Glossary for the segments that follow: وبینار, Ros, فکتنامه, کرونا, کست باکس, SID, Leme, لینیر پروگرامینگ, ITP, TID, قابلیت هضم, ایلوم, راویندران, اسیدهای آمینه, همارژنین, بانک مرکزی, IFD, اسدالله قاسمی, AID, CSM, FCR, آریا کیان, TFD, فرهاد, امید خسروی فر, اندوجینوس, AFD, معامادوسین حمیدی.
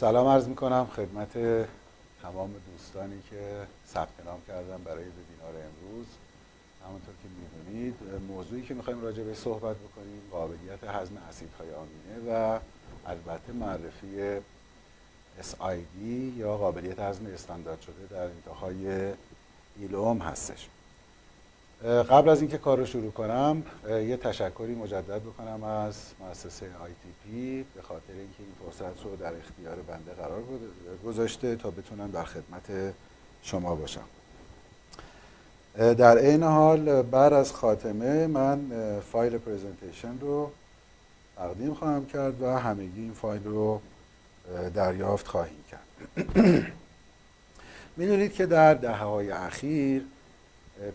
سلام عرض میکنم خدمت تمام دوستانی که ثبت نام کردن برای وبینار امروز. همونطور که می‌دونید موضوعی که می‌خوایم راجع به صحبت بکنیم قابلیت هضم اسیدهای آمینه و البته معرفی SID یا قابلیت هضم استاندارد شده در انتهای ایلوم هستش. قبل از اینکه کار رو شروع کنم یه تشکری مجدد بکنم از مؤسسه ITP به خاطر اینکه این فرصت رو در اختیار بنده قرار گذاشته تا بتونم در خدمت شما باشم. در این حال بعد از خاتمه من فایل پریزنتیشن رو تقدیم خواهم کرد و همگی این فایل رو دریافت خواهیم کرد. می‌دونید که در دهه‌های اخیر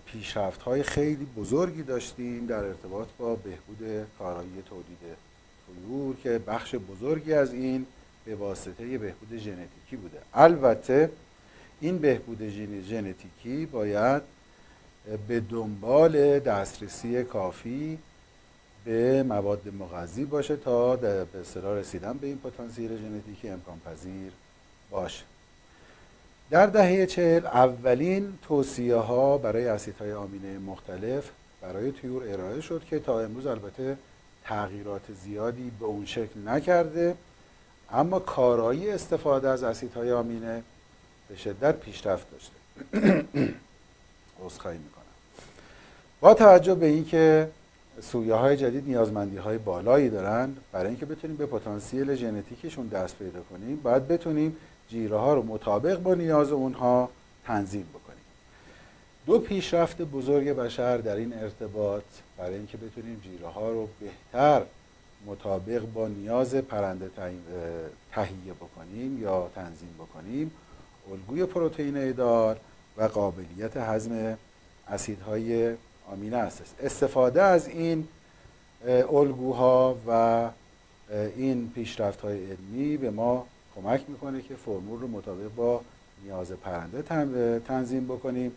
پیشرفت‌های خیلی بزرگی داشتیم در ارتباط با بهبود کارایی تولید طیور که بخش بزرگی از این به واسطه بهبود ژنتیکی بوده. البته این بهبود ژنتیکی باید به دنبال دسترسی کافی به مواد مغذی باشه تا به اصطلاح رسیدن به این پتانسیل ژنتیکی امکان پذیر باشه. در دهه 40 اولین توصیه ها برای اسیدهای آمینه مختلف برای طیور ارائه شد که تا امروز البته تغییرات زیادی به اون شکل نکرده، اما کارایی استفاده از اسیدهای آمینه به شدت پیشرفت داشته. عذرخواهی میکنم. با توجه به اینکه سویه های جدید نیازمندی های بالایی دارن، برای اینکه بتونیم به پتانسیل ژنتیکیشون دست پیدا کنیم باید بتونیم جیره ها رو مطابق با نیاز اونها تنظیم بکنیم. دو پیشرفت بزرگ بشر در این ارتباط برای اینکه بتونیم جیره ها رو بهتر مطابق با نیاز پرنده تهیه بکنیم یا تنظیم بکنیم، الگوی پروتئین ایدار و قابلیت هضم اسیدهای آمینه است. استفاده از این الگوها و این پیشرفت‌های علمی به ما کمک میکنه که فرمول رو مطابق با نیاز پرنده تنظیم بکنیم.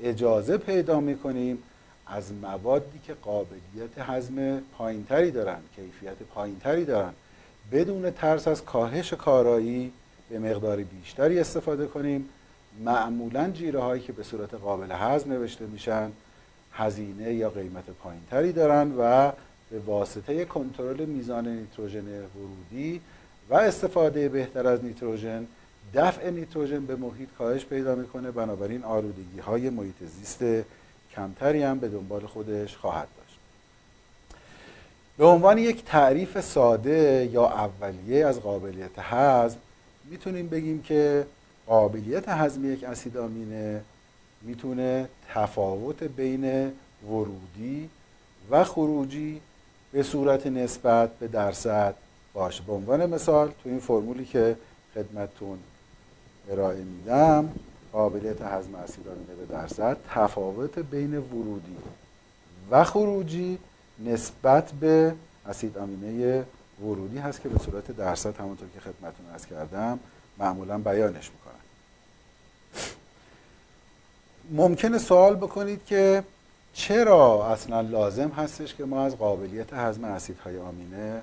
اجازه پیدا میکنیم از موادی که قابلیت هضم پایینتری دارن، کیفیت پایینتری دارن، بدون ترس از کاهش کارایی به مقدار بیشتری استفاده کنیم. معمولاً جیره هایی که به صورت قابل هضم نوشته میشن هزینه یا قیمت پایین تری دارن و به واسطه کنترل میزان نیتروژن ورودی و استفاده بهتر از نیتروژن دفع نیتروژن به محیط کاهش پیدا میکنه، بنابراین آلودگی های محیط زیست کمتری هم به دنبال خودش خواهد داشت. به عنوان یک تعریف ساده یا اولیه از قابلیت هضم میتونیم بگیم که قابلیت هضم یک اسید آمینه میتونه تفاوت بین ورودی و خروجی به صورت نسبت به درصد باشه. به عنوان مثال تو این فرمولی که خدمتتون ارائه میدم، قابلیت هضم اسید آمینه به درصد تفاوت بین ورودی و خروجی نسبت به اسید آمینه ورودی هست که به صورت درصد همونطور که خدمتتون عرض کردم معمولا بیانش میکنن. ممکنه سوال بکنید که چرا اصلا لازم هستش که ما از قابلیت هضم اسیدهای آمینه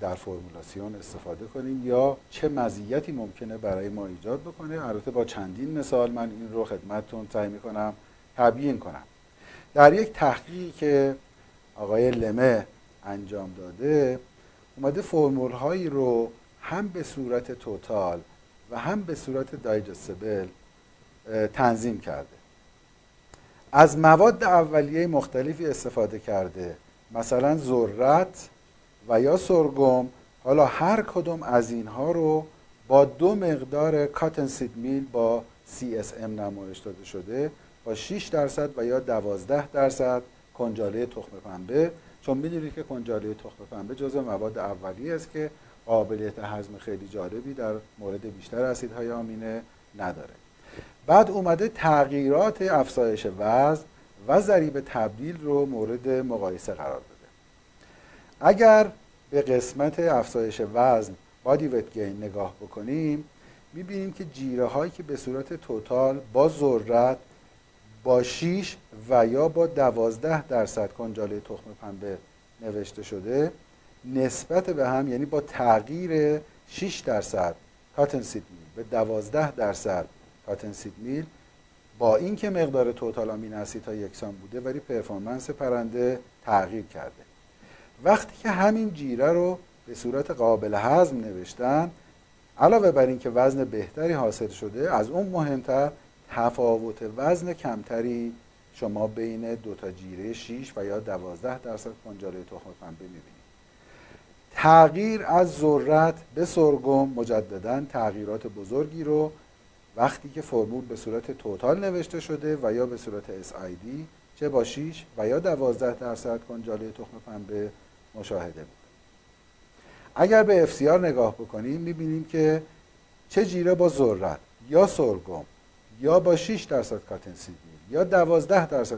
در فرمولاسیون استفاده کنیم یا چه مزیتی ممکنه برای ما ایجاد بکنه؟ البته با چندین مثال من این رو خدمتتون سعی میکنم تبیین کنم. در یک تحقیقی که آقای لمه انجام داده اومده فرمول هایی رو هم به صورت توتال و هم به صورت دایجستبل تنظیم کرده. از مواد اولیه مختلفی استفاده کرده، مثلا ذرت و یا سرگم. حالا هر کدوم از اینها رو با دو مقدار کاتن سید میل با CSM نمایش داده شده با 6% و یا 12% کنجاله تخم پنبه، چون می‌دونید که کنجاله تخم پنبه جزو مواد اولیه است که قابلیت هضم خیلی جالبی در مورد بیشتر اسیدهای آمینه نداره. بعد اومده تغییرات افزایش وزن و ضریب تبدیل رو مورد مقایسه قرار بده. اگر به قسمت افزایش وزن بادی ویت گین نگاه بکنیم میبینیم که جیره هایی که به صورت توتال با ذرت با 6 و یا با 12% کنجاله تخم پنبه نوشته شده نسبت به هم، یعنی با تغییر 6% کاتن سید میل به 12% کاتن سید میل با اینکه مقدار توتال آمین اسیدها یکسان بوده ولی پرفورمنس پرنده تغییر کرده. وقتی که همین جیره رو به صورت قابل هضم نوشتن، علاوه بر اینکه وزن بهتری حاصل شده، از اون مهمتر تفاوت وزن کمتری شما بین دو تا جیره 6 و یا 12% کنجاله تخم پنبه می‌بینید. تغییر از ذرت به سرگم مجدداً تغییرات بزرگی رو وقتی که فرمول به صورت توتال نوشته شده و یا به صورت SID چه با 6 و یا 12% کنجاله تخم پنبه مشاهده بود. اگر به FCR نگاه بکنیم می‌بینیم که چه جیره با ذرت یا سرگم یا با 6% کاتن سید میل یا 12%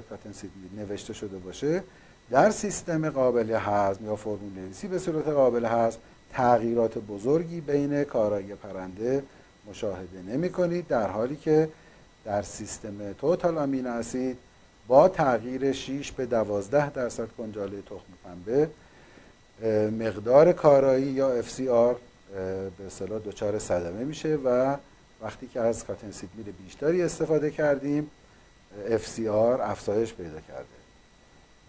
کاتن سید میل نوشته شده باشه، در سیستم قابل هضم یا فرمول نویسی به صورت قابل هضم تغییرات بزرگی بین کارایی پرنده مشاهده نمی کنید، در حالی که در سیستم توتال آمین اسید با تغییر 6 به 12% کنجاله تخم پنبه مقدار کارایی یا FCR به اصطلاح دچار صدمه میشه و وقتی که از کاتن سید میل بیشتری استفاده کردیم FCR افزایش پیدا کرده.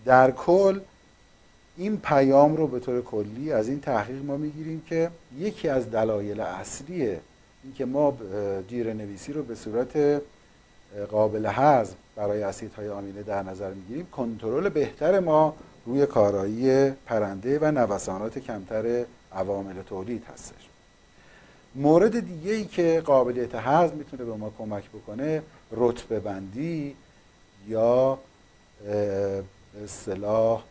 در کل این پیام رو به طور کلی از این تحقیق ما میگیریم که یکی از دلایل اصلیه اینکه ما جیره نویسی رو به صورت قابل هضم برای اسیدهای آمینه در نظر میگیریم، کنترل بهتر ما روی کارایی پرنده و نوسانات کمتر عوامل تولید هستش. مورد دیگه ای که قابلیت هضم میتونه به ما کمک بکنه، رتبه بندی یا به اصطلاح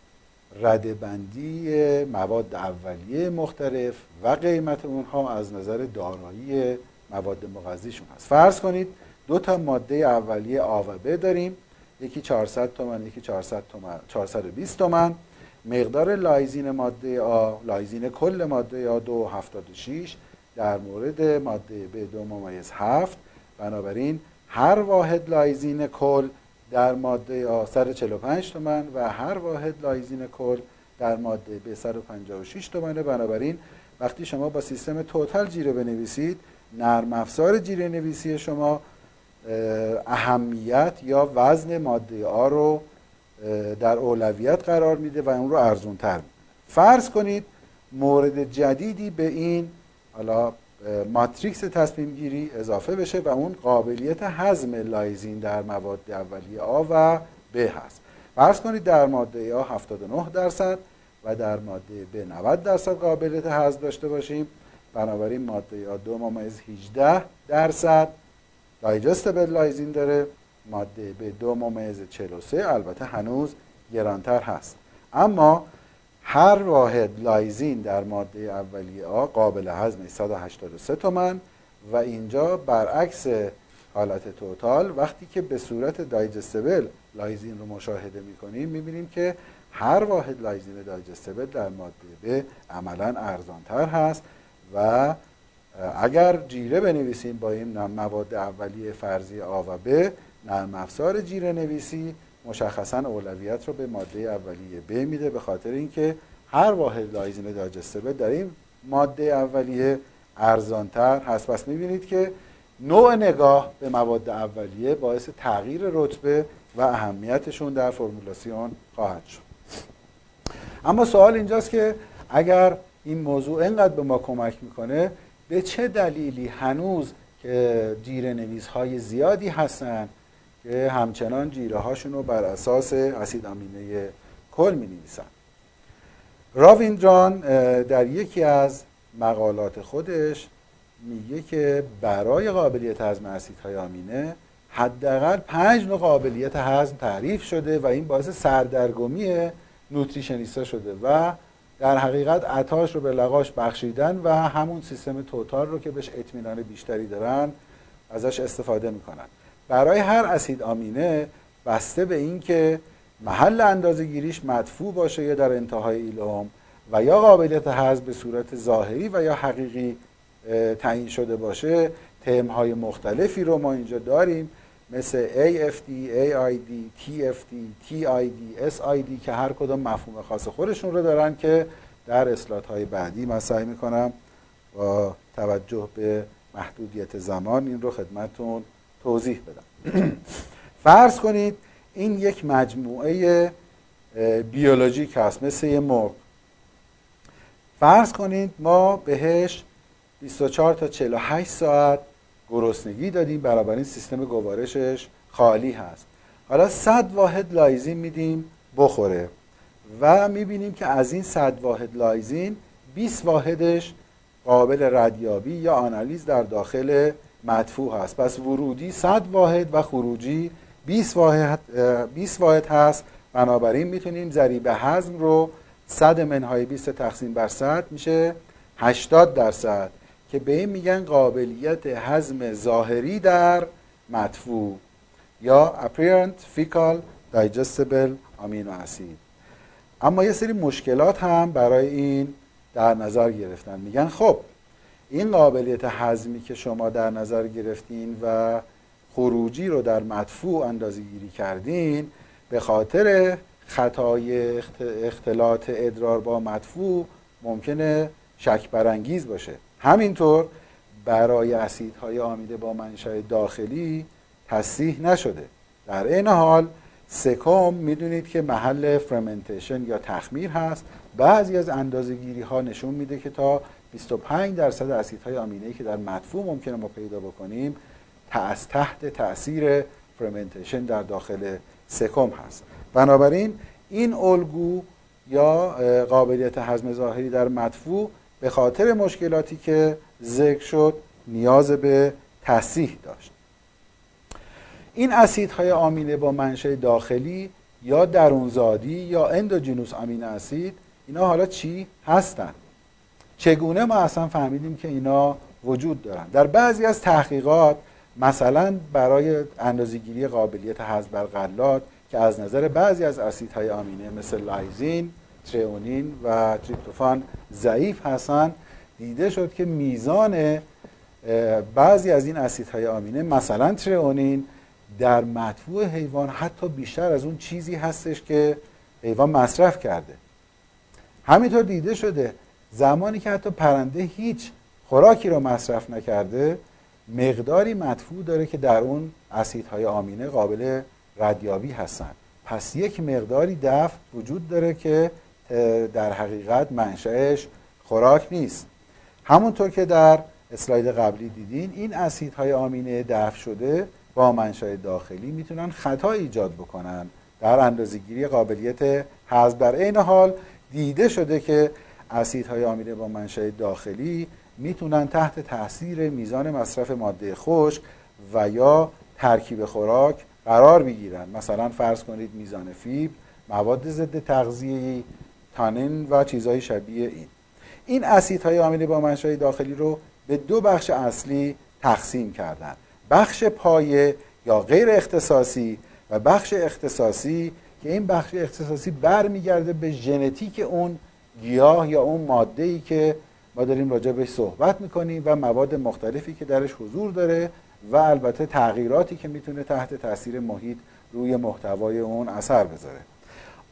رده بندی مواد اولیه مختلف و قیمت اونها از نظر دارایی مواد مغذیشون هست. فرض کنید دو تا ماده اولیه A و B داریم، یکی 400 تومن یکی 420 تومن. مقدار لایزین ماده A، لایزین کل ماده A 2.76 در مورد ماده B 2.7، بنابراین هر واحد لایزین کل در ماده A 145 تومن و هر واحد لایزین کل در ماده B 156 تومنه. بنابراین وقتی شما با سیستم توتال جیره بنویسید، نرم افزار جیره نویسی شما اهمیت یا وزن ماده A رو در اولویت قرار میده و اون رو ارزون تر میده. فرض کنید مورد جدیدی به این حالا ماتریکس تصمیم گیری اضافه بشه و اون قابلیت هضم لایزین در مواد اولیه A و B هست. فرض کنید در ماده A 79% و در ماده B 90% قابلیت هضم داشته باشیم، بنابراین ماده A 2.18% دایجستبل لایزین داره، ماده B 2.43 البته هنوز گرانتر هست. اما هر واحد لایزین در ماده اولیه A قابل هضم 183 تومن و اینجا برعکس حالت توتال وقتی که به صورت دایجستبل لایزین رو مشاهده می‌کنیم می‌بینیم که هر واحد لایزین دایجستبل در ماده B عملاً ارزان‌تر هست و اگر جیره بنویسیم با این مواد اولیه فرضی A و B، نرم افزار جیره نویسی مشخصاً اولویت رو به ماده اولیه B میده، به خاطر اینکه هر واحد لایزین دایجستبل در این ماده اولیه ارزانتر هست. پس میبینید که نوع نگاه به مواد اولیه باعث تغییر رتبه و اهمیتشون در فرمولاسیون خواهد شد. اما سوال اینجاست که اگر این موضوع اینقدر به ما کمک میکنه، به چه دلیلی هنوز که جیره نویس های زیادی هستن که همچنان جیره هاشون رو بر اساس اسید آمینه کل می نویسن؟ راویندران در یکی از مقالات خودش میگه که برای قابلیت هضم اسیدهای آمینه حداقل 5 نوع قابلیت هضم تعریف شده و این باعث سردرگمی نوتریشنیستا شده و در حقیقت عطاش رو به لقاش بخشیدن و همون سیستم توتال رو که بهش اطمینان بیشتری دارن ازش استفاده میکنن. برای هر اسید آمینه بسته به این که محل اندازه گیریش مدفوع باشه یا در انتهای ایلوم و یا قابلیت هضم به صورت ظاهری و یا حقیقی تعیین شده باشه، ترم‌های مختلفی رو ما اینجا داریم مثل AFD، AID، TFD، TID، SID که هر کدوم مفهوم خاص خودشون رو دارن که در اسلایدهای بعدی من سعی میکنم با توجه به محدودیت زمان این رو خدمتون توضیح بدم. فرض کنید این یک مجموعه بیولوژیک هست، مثل یه مرغ. فرض کنید ما بهش 24 تا 48 ساعت گرسنگی دادیم، برابر این سیستم گوارشش خالی هست. حالا 100 واحد لایزین میدیم بخوره و میبینیم که از این 100 واحد لایزین 20 واحدش قابل ردیابی یا آنالیز در داخل مدفوع هست. پس ورودی 100 واحد و خروجی 20 واحد هست. بنابراین میتونیم ضریب هضم رو 100 منهای 20 تقسیم بر 100 میشه 80%، که به این میگن قابلیت هضم ظاهری در مدفوع یا apparent fecal digestible amino acid. اما یه سری مشکلات هم برای این در نظر گرفتن. میگن خب این قابلیت هضمی که شما در نظر گرفتین و خروجی رو در مدفوع اندازه‌گیری کردین، به خاطر خطای اختلاط ادرار با مدفوع ممکنه شک برانگیز باشه. همینطور برای اسیدهای آمیده با منشأ داخلی تصحیح نشده. در این حال سکم میدونید که محل فرمنتیشن یا تخمیر هست. بعضی از اندازه‌گیری ها نشون میده که تا 25% اسیدهای آمینه‌ای که در مدفوع ممکنه ما پیدا بکنیم از تحت تاثیر فرمنتیشن در داخل سکم هست. بنابراین این الگو یا قابلیت هضم ظاهری در مدفوع به خاطر مشکلاتی که ذکر شد نیاز به تصحیح داشت. این اسیدهای آمینه با منشأ داخلی یا درونزادی یا اندوجینوس آمینو اسید، اینا حالا چی هستن؟ چگونه ما اصلا فهمیدیم که اینا وجود دارن؟ در بعضی از تحقیقات، مثلا برای اندازه‌گیری قابلیت هضم بر غلات، که از نظر بعضی از اسیدهای آمینه مثل لایزین، تریونین و تریپتوفان ضعیف هستن، دیده شد که میزان بعضی از این اسیدهای آمینه مثلا تریونین در مدفوع حیوان حتی بیشتر از اون چیزی هستش که حیوان مصرف کرده. همینطور دیده شده زمانی که حتی پرنده هیچ خوراکی رو مصرف نکرده، مقداری مدفوع داره که در اون اسیدهای آمینه قابل ردیابی هستن. پس یک مقداری دفع وجود داره که در حقیقت منشأش خوراک نیست. همونطور که در اسلاید قبلی دیدین، این اسیدهای آمینه دفع شده با منشأ داخلی میتونن خطا ایجاد بکنن در اندازه‌گیری قابلیت هضم. در عین حال دیده شده که اسیدهای آمینه با منشأ داخلی میتونن تحت تاثیر میزان مصرف ماده خشک و یا ترکیب خوراک قرار بگیرن. مثلا فرض کنید میزان فیبر، مواد ضد تغذیه‌ای، تانین و چیزهای شبیه این. این اسیدهای آمینه با منشأ داخلی رو به دو بخش اصلی تقسیم کردن: بخش پایه یا غیر اختصاصی و بخش اختصاصی، که این بخش اختصاصی برمیگرده به ژنتیک اون گیاه یا اون ماده‌ای که ما داریم راجع بهش صحبت میکنیم و مواد مختلفی که درش حضور داره و البته تغییراتی که میتونه تحت تاثیر محیط روی محتوای اون اثر بذاره.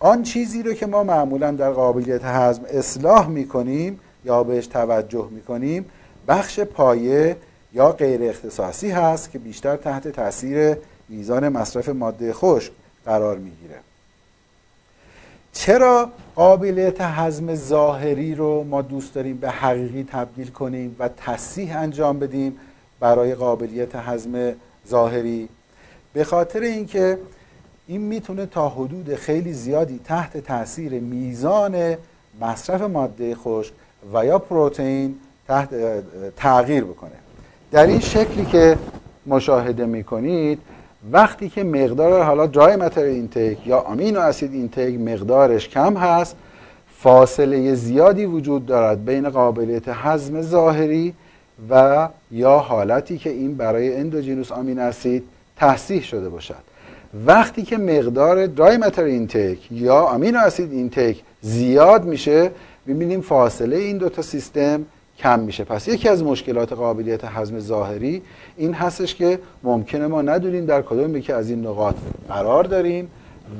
آن چیزی رو که ما معمولا در قابلیت هضم اصلاح میکنیم یا بهش توجه میکنیم بخش پایه یا غیر اختصاصی هست که بیشتر تحت تاثیر میزان مصرف ماده خشک قرار میگیره. چرا قابلیت هضم ظاهری رو ما دوست داریم به حقیقی تبدیل کنیم و تصحیح انجام بدیم برای قابلیت هضم ظاهری؟ به خاطر اینکه این میتونه تا حدود خیلی زیادی تحت تاثیر میزان مصرف ماده خشک و یا پروتئین تغییر بکنه. در این شکلی که مشاهده میکنید، وقتی که مقدار حالا درای متر اینتیک یا آمینو اسید اینتیک مقدارش کم هست، فاصله زیادی وجود دارد بین قابلیت هضم ظاهری و یا حالتی که این برای اندوجینوس آمینو اسید تصحیح شده باشد. وقتی که مقدار درای متر اینتیک یا آمینو اسید اینتیک زیاد میشه، میبینیم فاصله این دوتا سیستم کم میشه. پس یکی از مشکلات قابلیت هضم ظاهری این هستش که ممکنه ما ندونیم در کدوم یکی از این نقاط قرار داریم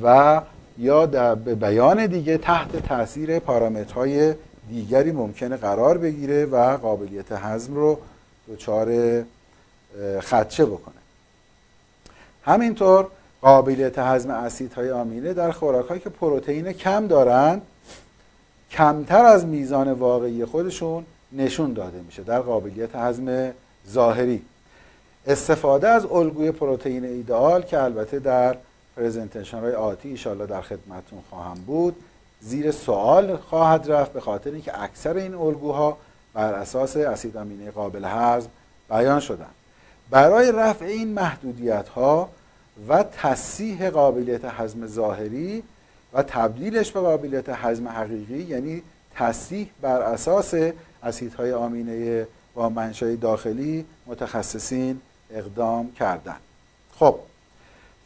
و یا به بیان دیگه تحت تاثیر پارامترهای دیگری ممکنه قرار بگیره و قابلیت هضم رو دچار خدشه بکنه. همینطور قابلیت هضم اسیدهای آمینه در خوراک‌هایی که پروتئین کم دارند کمتر از میزان واقعی خودشون نشون داده میشه در قابلیت هضم ظاهری. استفاده از الگوی پروتئین ایدئال که البته در پرزنتیشن های آتی ان شاءالله در خدمتتون خواهم بود زیر سوال خواهد رفت، به خاطر اینکه اکثر این الگوها بر اساس اسید آمینه قابل هضم بیان شدن. برای رفع این محدودیت ها و تصحیح قابلیت هضم ظاهری و تبدیلش به قابلیت هضم حقیقی، یعنی تصحیح بر اساس اسیدهای آمینه با منشأ داخلی، متخصصین اقدام کردن. خب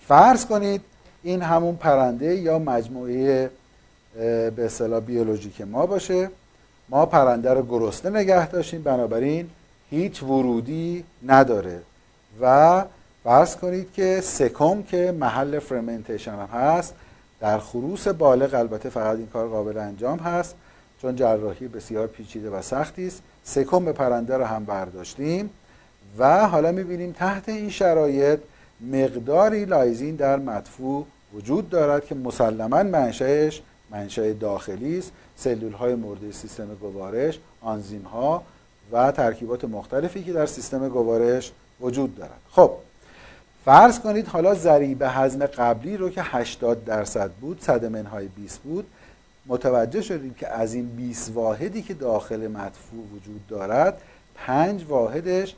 فرض کنید این همون پرنده یا مجموعه به اصطلاح بیولوژیک ما باشه. ما پرنده رو گرسنه نگه داشتیم، بنابراین هیچ ورودی نداره و فرض کنید که سکم که محل فرمنتیشن هم هست در خروس بالغ، البته فقط این کار قابل انجام هست چون جراحی بسیار پیچیده و سختی است، سکم پرنده رو هم برداشتیم و حالا می‌بینیم تحت این شرایط مقداری لایزین در مدفوع وجود دارد که مسلماً منشأش منشأ داخلی است، سلول‌های مرده سیستم گوارش، آنزیم‌ها و ترکیبات مختلفی که در سیستم گوارش وجود دارد. خب فرض کنید حالا ضریب هضم قبلی رو که 80% بود، صدمنهای 20 بود، متوجه شدیم که از این 20 واحدی که داخل مدفوع وجود دارد 5 واحدش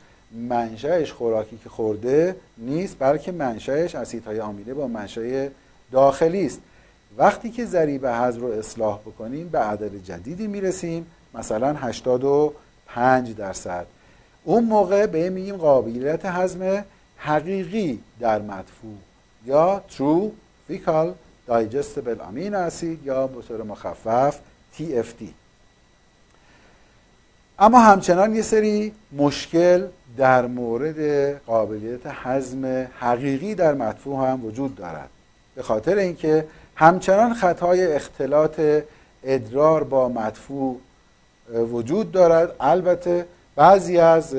منشأش خوراکی که خورده نیست، بلکه منشأش اسیدهای آمینه با منشأ داخلی است. وقتی که ضریب هضم رو اصلاح بکنیم به عدد جدیدی میرسیم، مثلا 85%. اون موقع به میگیم قابلیت هضم حقیقی در مدفوع یا True Fecal Digestible Amino Acid یا به طور مخفف TFD. اما همچنان یه سری مشکل در مورد قابلیت هضم حقیقی در مدفوع هم وجود دارد، به خاطر اینکه همچنان خطای اختلاط ادرار با مدفوع وجود دارد. البته بعضی از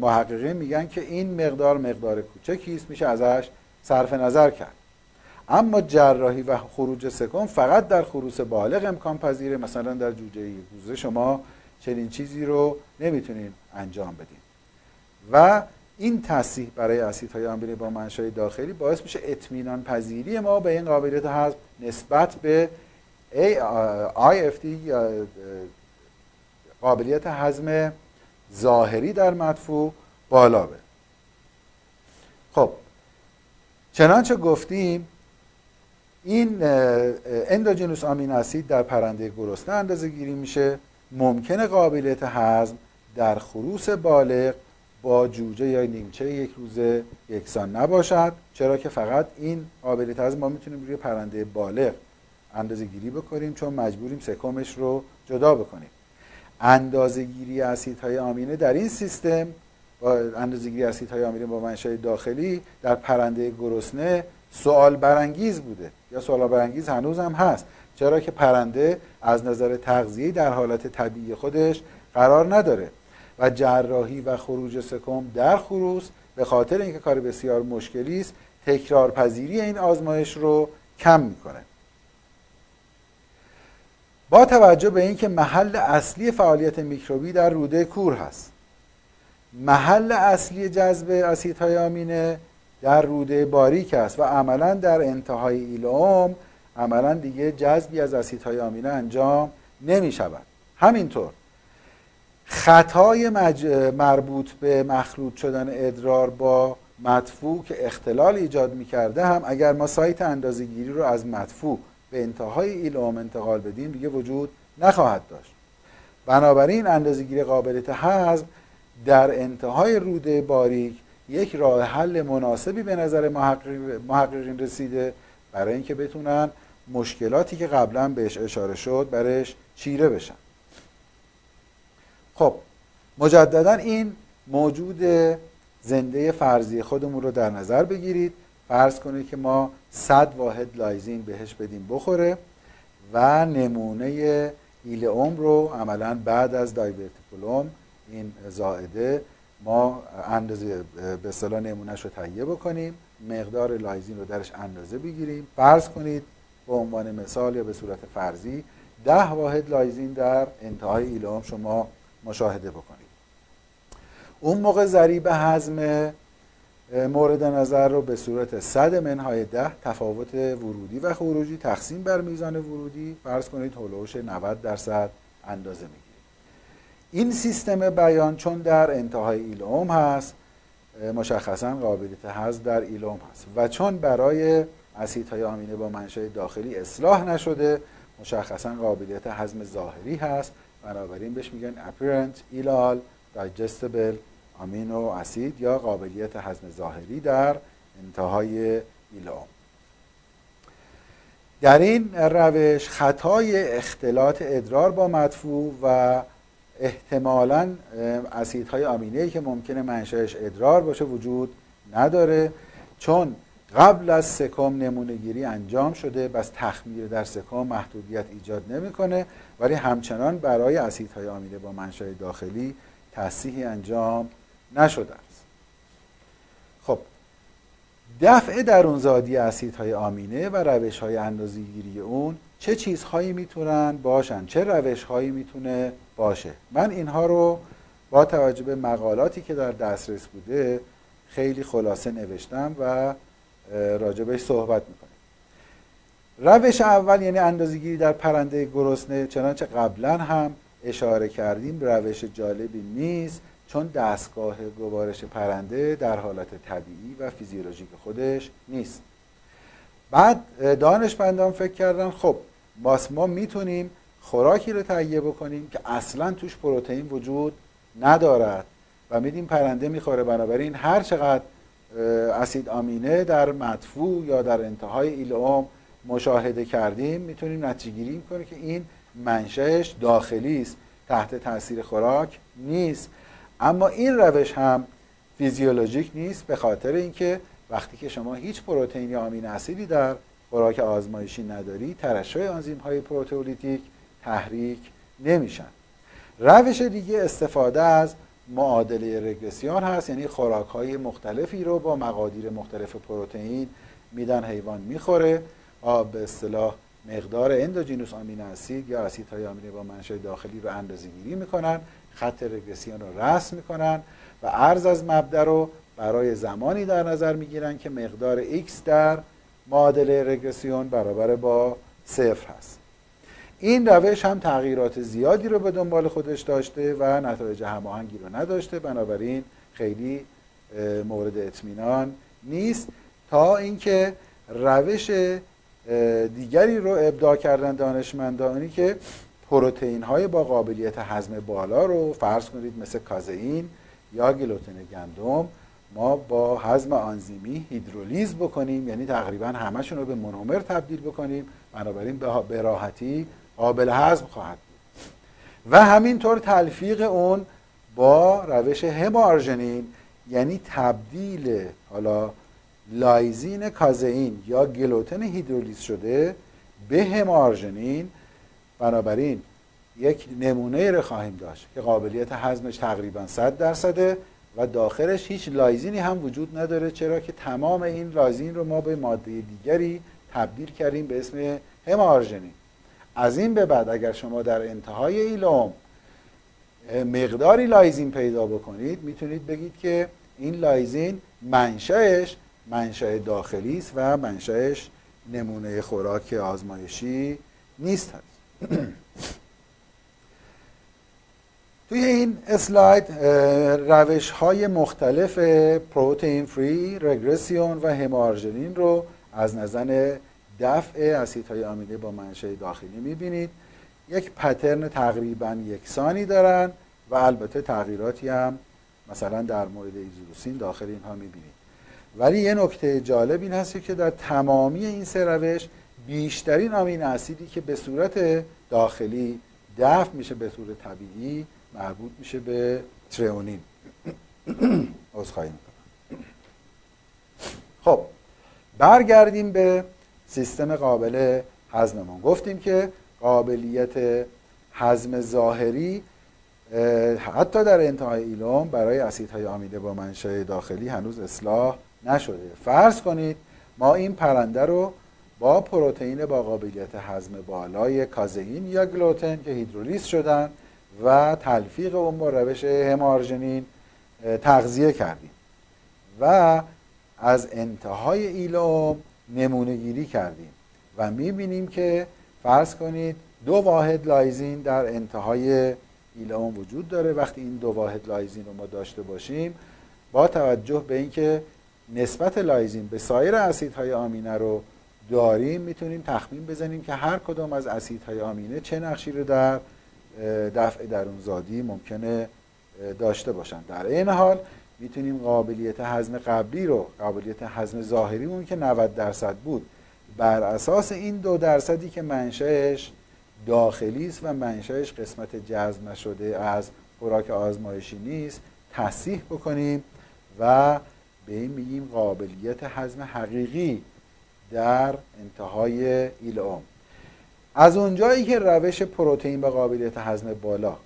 محققین میگن که این مقدار کوچکی است، میشه ازش صرف نظر کرد. اما جراحی و خروج سکم فقط در خروس بالغ امکان پذیره، مثلا در جوجه گوزه شما چنین چیزی رو نمیتونین انجام بدین و این تصحیح برای اسیدهای آمینه با منشأ داخلی باعث میشه اطمینان پذیری ما به این قابلیت هضم نسبت به IFD یا قابلیت هضم ظاهری در مدفوع بالا بره. خب چنانچه گفتیم این اندوجینوس آمین اسید در پرنده گرسنه اندازه گیری میشه، ممکنه قابلیت هضم در خروس بالغ با جوجه یا نیمچه یک روزه یکسان نباشد، چرا که فقط این قابلیت هضم ما میتونیم روی پرنده بالغ اندازه گیری بکنیم چون مجبوریم سکمش رو جدا بکنیم. اندازه‌گیری اسیدهای آمینه در این سیستم با اندازه‌گیری اسیدهای آمینه با منشأ داخلی در پرنده گرسنه سوال برانگیز بوده یا سوال برانگیز هنوز هم هست، چرا که پرنده از نظر تغذیه‌ای در حالت طبیعی خودش قرار نداره و جراحی و خروج سکم در خروس به خاطر اینکه کار بسیار مشکلی است تکرار پذیری این آزمایش رو کم میکنه. با توجه به اینکه محل اصلی فعالیت میکروبی در روده کور هست، محل اصلی جذب اسیدهای آمینه در روده باریک است و عملا در انتهای ایلوم عملا دیگه جذبی از اسیدهای آمینه انجام نمی شود. همینطور خطای مربوط به مخلوط شدن ادرار با مدفوع که اختلال ایجاد می کرده هم اگر ما سایت اندازه‌گیری رو از مدفوع به انتهای ایلوم انتقال بدیم دیگه وجود نخواهد داشت. بنابراین اندازه‌گیری قابلیت هضم در انتهای روده باریک یک راه حل مناسبی به نظر محققین رسیده برای اینکه بتونن مشکلاتی که قبلا بهش اشاره شد برش چیره بشن. خب مجددا این موجود زنده فرضی خودمون رو در نظر بگیرید. فرض کنید که ما 100 واحد لایزین بهش بدیم بخوره و نمونه ایلئوم رو عملا بعد از دایورتیکولوم این زائده ما اندازه به اصطلاح نمونهش رو تهیه بکنیم، مقدار لایزین رو درش اندازه بگیریم. فرض کنید به عنوان مثال یا به صورت فرضی 10 واحد لایزین در انتهای ایلام شما مشاهده بکنید. اون موقع ضریب هضم مورد نظر رو به صورت 100 منهای 10 تفاوت ورودی و خروجی تقسیم بر میزان ورودی فرض کنید هولوش 90% اندازه میگیرید. این سیستم بیان چون در انتهای ایلوم هست مشخصا قابلیت هضم در ایلوم هست و چون برای اسیدهای آمینه با منشأ داخلی اصلاح نشده مشخصا قابلیت هضم ظاهری هست، بنابراین بهش میگن apparent ileal digestible آمینو اسید یا قابلیت هضم ظاهری در انتهای ایلوم. در این روش خطای اختلاط ادرار با مدفوع و احتمالاً اسیدهای آمینه‌ای که ممکنه منشأش ادرار باشه وجود نداره، چون قبل از سکم نمونه‌گیری انجام شده، بس تخمیر در سکم محدودیت ایجاد نمی‌کنه، ولی همچنان برای اسیدهای آمینه با منشأ داخلی تصحیحی انجام نشده است. خب دفع درونزادی اسیدهای آمینه و روش‌های اندازه‌گیری اون چه چیزهایی میتونن باشن، چه روش‌هایی میتونه باشه؟ من اینها رو با توجه به مقالاتی که در دسترس بوده خیلی خلاصه نوشتم و راجبش صحبت میکنیم. روش اول یعنی اندازه‌گیری در پرنده گرسنه، چنانچه قبلا هم اشاره کردیم روش جالبی نیست، چون دستگاه گوارش پرنده در حالت طبیعی و فیزیولوژیک خودش نیست. بعد دانشمندان فکر کردن خب ما میتونیم خوراکی رو تهیه بکنیم که اصلا توش پروتئین وجود ندارد و میدیم پرنده میخوره، بنابراین هر چقدر اسید آمینه در مدفوع یا در انتهای ایلوم مشاهده کردیم میتونیم نتیجه گیری کنیم که این منشأش داخلی است، تحت تاثیر خوراک نیست. اما این روش هم فیزیولوژیک نیست به خاطر اینکه وقتی که شما هیچ پروتئین یا آمین اسیدی در خوراک آزمایشی نداری، ترشح آنزیم‌های پروتئولیتیک تحریک نمیشن. روش دیگه استفاده از معادله رگرسیون هست، یعنی خوراک‌های مختلفی رو با مقادیر مختلف پروتئین میدن حیوان میخوره، به اصطلاح مقدار اندوجینوس آمین اسید یا اسیدهای آمینه با منشأ داخلی رو اندازه‌گیری میکنن، خط رگرسیون رو رسم میکنن و عرض از مبدا رو برای زمانی در نظر میگیرن که مقدار x در معادله رگرسیون برابر با 0 هست. این روش هم تغییرات زیادی رو به دنبال خودش داشته و نتایج هماهنگی رو نداشته، بنابراین خیلی مورد اطمینان نیست، تا اینکه روش دیگری رو ابداع کردن دانشمندانی که پروتئین های با قابلیت هضم بالا رو فرض کنید مثل کازئین یا گلوتن گندم ما با هضم آنزیمی هیدرولیز بکنیم، یعنی تقریبا همشون رو به مونومر تبدیل بکنیم، بنابراین به راحتی قابل هضم خواهد بود. و همینطور تلفیق اون با روش همارژنین، یعنی تبدیل حالا لایزین کازئین یا گلوتن هیدرولیز شده به همارژنین، بنابراین یک نمونه رو خواهیم داشت که قابلیت هضمش تقریبا 100% و داخلش هیچ لایزینی هم وجود نداره، چرا که تمام این لایزین رو ما به ماده دیگری تبدیل کردیم به اسم همارژنین. از این به بعد اگر شما در انتهای ایلوم مقداری لایزین پیدا بکنید میتونید بگید که این لایزین منشأش منشأ داخلی است و منشأش نمونه خوراک آزمایشی نیست. توی این اسلاید روش های مختلف پروتئین فری، رگرسیون و همارژنین رو از نظر دفع اسیدهای آمینه با منشأ داخلی میبینید. یک پترن تقریبا یکسانی دارن و البته تغییراتی هم مثلا در مورد ایزوروسین داخل اینها میبینید. ولی یه نکته جالب این هست که در تمامی این سه روش بیشترین آمین اسیدی که به صورت داخلی دفع میشه به صورت طبیعی مربوط میشه به تریونین. خب برگردیم به سیستم قابل هضممون. گفتیم که قابلیت هضم ظاهری حتی در انتهای ایلوم برای اسیدهای آمیده با منشأ داخلی هنوز اصلاح نشده. فرض کنید ما این پرنده رو با پروتئین با قابلیت هضم بالای کازئین یا گلوتن که هیدرولیز شدن و تلفیق اون با روش همارژنین تغذیه کردیم و از انتهای ایلوم نمونه گیری کردیم و میبینیم که فرض کنید 2 واحد لایزین در انتهای ایلوم وجود داره. وقتی این 2 واحد لایزین رو ما داشته باشیم، با توجه به اینکه نسبت لایزین به سایر اسیدهای آمینه رو داریم، میتونیم تخمین بزنیم که هر کدام از اسیدهای آمینه چه نقشی رو در دفع درونزادی ممکنه داشته باشن. در این حال میتونیم قابلیت هضم قبلی رو، قابلیت هضم ظاهریمون که 90% بود، بر اساس این 2%ی که منشأش داخلی است و منشأش قسمت جذب نشده از خوراک آزمایشی نیست، تصحیح بکنیم و به این میگیم قابلیت هضم حقیقی در انتهای ایلوم. از اونجایی که روش پروتئین به قابلیت هضم بالا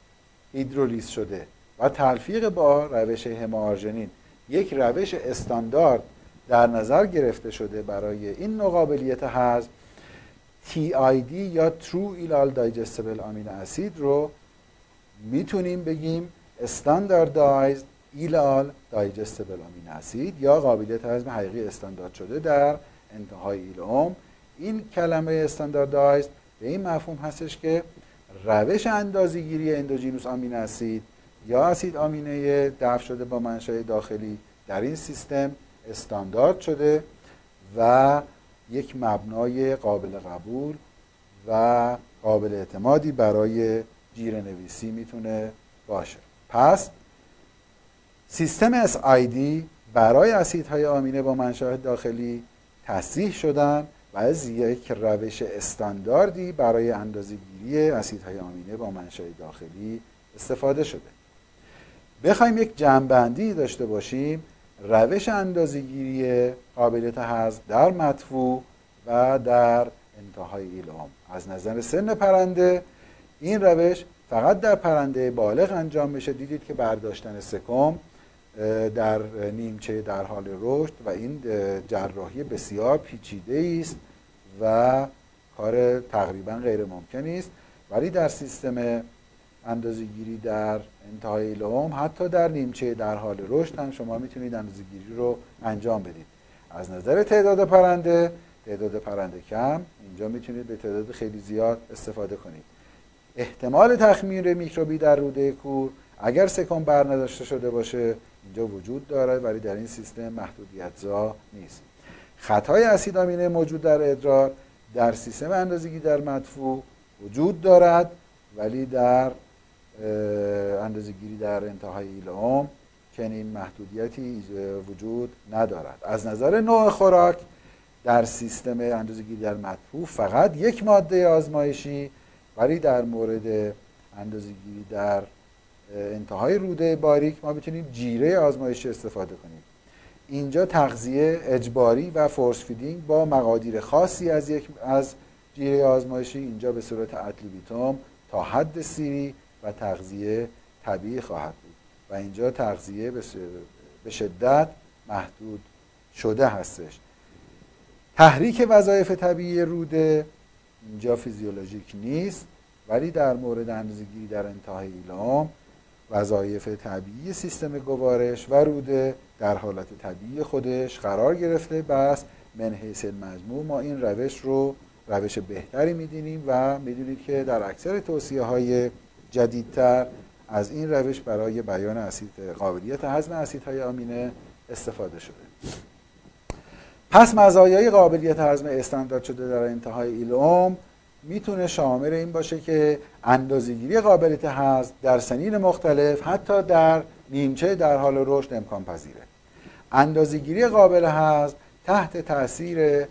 هیدرولیز شده و تلفیق با روش همارژنین یک روش استاندارد در نظر گرفته شده برای این نوع قابلیت هضم، TID یا True Ileal Digestible Amino Acid رو میتونیم بگیم Standardized Ileal Digestible Amino Acid یا قابلیت هضم حقیقی استاندارد شده در انتهای ایلوم. این کلمه Standardized به این مفهوم هستش که روش اندازه‌گیری اندوجینوس آمینو اسید یا اسید آمینه دفع شده با منشأ داخلی در این سیستم استاندارد شده و یک مبنای قابل قبول و قابل اعتمادی برای جیره‌نویسی میتونه باشه. پس سیستم SID برای اسیدهای آمینه با منشأ داخلی تصحیح شدن و از یک روش استانداردی برای اندازه‌گیری اسیدهای آمینه با منشأ داخلی استفاده شده. بخوایم یک جمع‌بندی داشته باشیم، روش اندازه‌گیری قابلیت هضم در مدفوع و در انتهای ایلوم از نظر سن پرنده، این روش فقط در پرنده بالغ انجام میشه. دیدید که برداشتن سکم در نیمچه در حال رشد و این جراحی بسیار پیچیده است و کار تقریبا غیر ممکنی است، ولی در سیستم اندازه‌گیری در انتهای ایلوم حتی در نیمچه در حال رشد هم شما میتونید اندازه‌گیری رو انجام بدید. از نظر تعداد پرنده کم، اینجا میتونید به تعداد خیلی زیاد استفاده کنید. احتمال تخمیر میکروبی در روده کور اگر سکم بر نداشته شده باشه اینجا وجود داره، ولی در این سیستم محدودیت زا نیست. خطای اسید آمینه موجود در ادرار در سیستم اندازه‌گیری در مدفوع وجود دارد، ولی در اندازه‌گیری در انتهای ایلوم چنین محدودیتی وجود ندارد. از نظر نوع خوراک در سیستم اندازه‌گیری در مدفوع فقط یک ماده آزمایشی، ولی در مورد اندازه‌گیری در انتهای روده باریک ما میتونیم جیره آزمایشی استفاده کنیم. اینجا تغذیه اجباری و فورس فیدینگ با مقادیر خاصی از جیره آزمایشی اینجا به صورت اتلیبیتوم تا حد سیری و تغذیه طبیعی خواهد بود و اینجا تغذیه به شدت محدود شده هستش. تحریک وظایف طبیعی روده اینجا فیزیولوژیک نیست، ولی در مورد اندازه‌گیری در انتهای ایلوم وظایف طبیعی سیستم گوارش و روده در حالت طبیعی خودش قرار گرفته. بس من حیث المجموع ما این روش بهتری میدینیم و میدونید که در اکثر توصیه های جدیدتر از این روش برای بیان قابلیت هضم اسیدهای آمینه استفاده شده. پس مزایای قابلیت هضم استاندارد شده در انتهای ایلوم میتونه شامل این باشه که اندازه‌گیری قابلیت هضم در سنین مختلف حتی در نیمچه در حال رشد امکان پذیره. اندازه‌گیری قابل هضم تحت تاثیر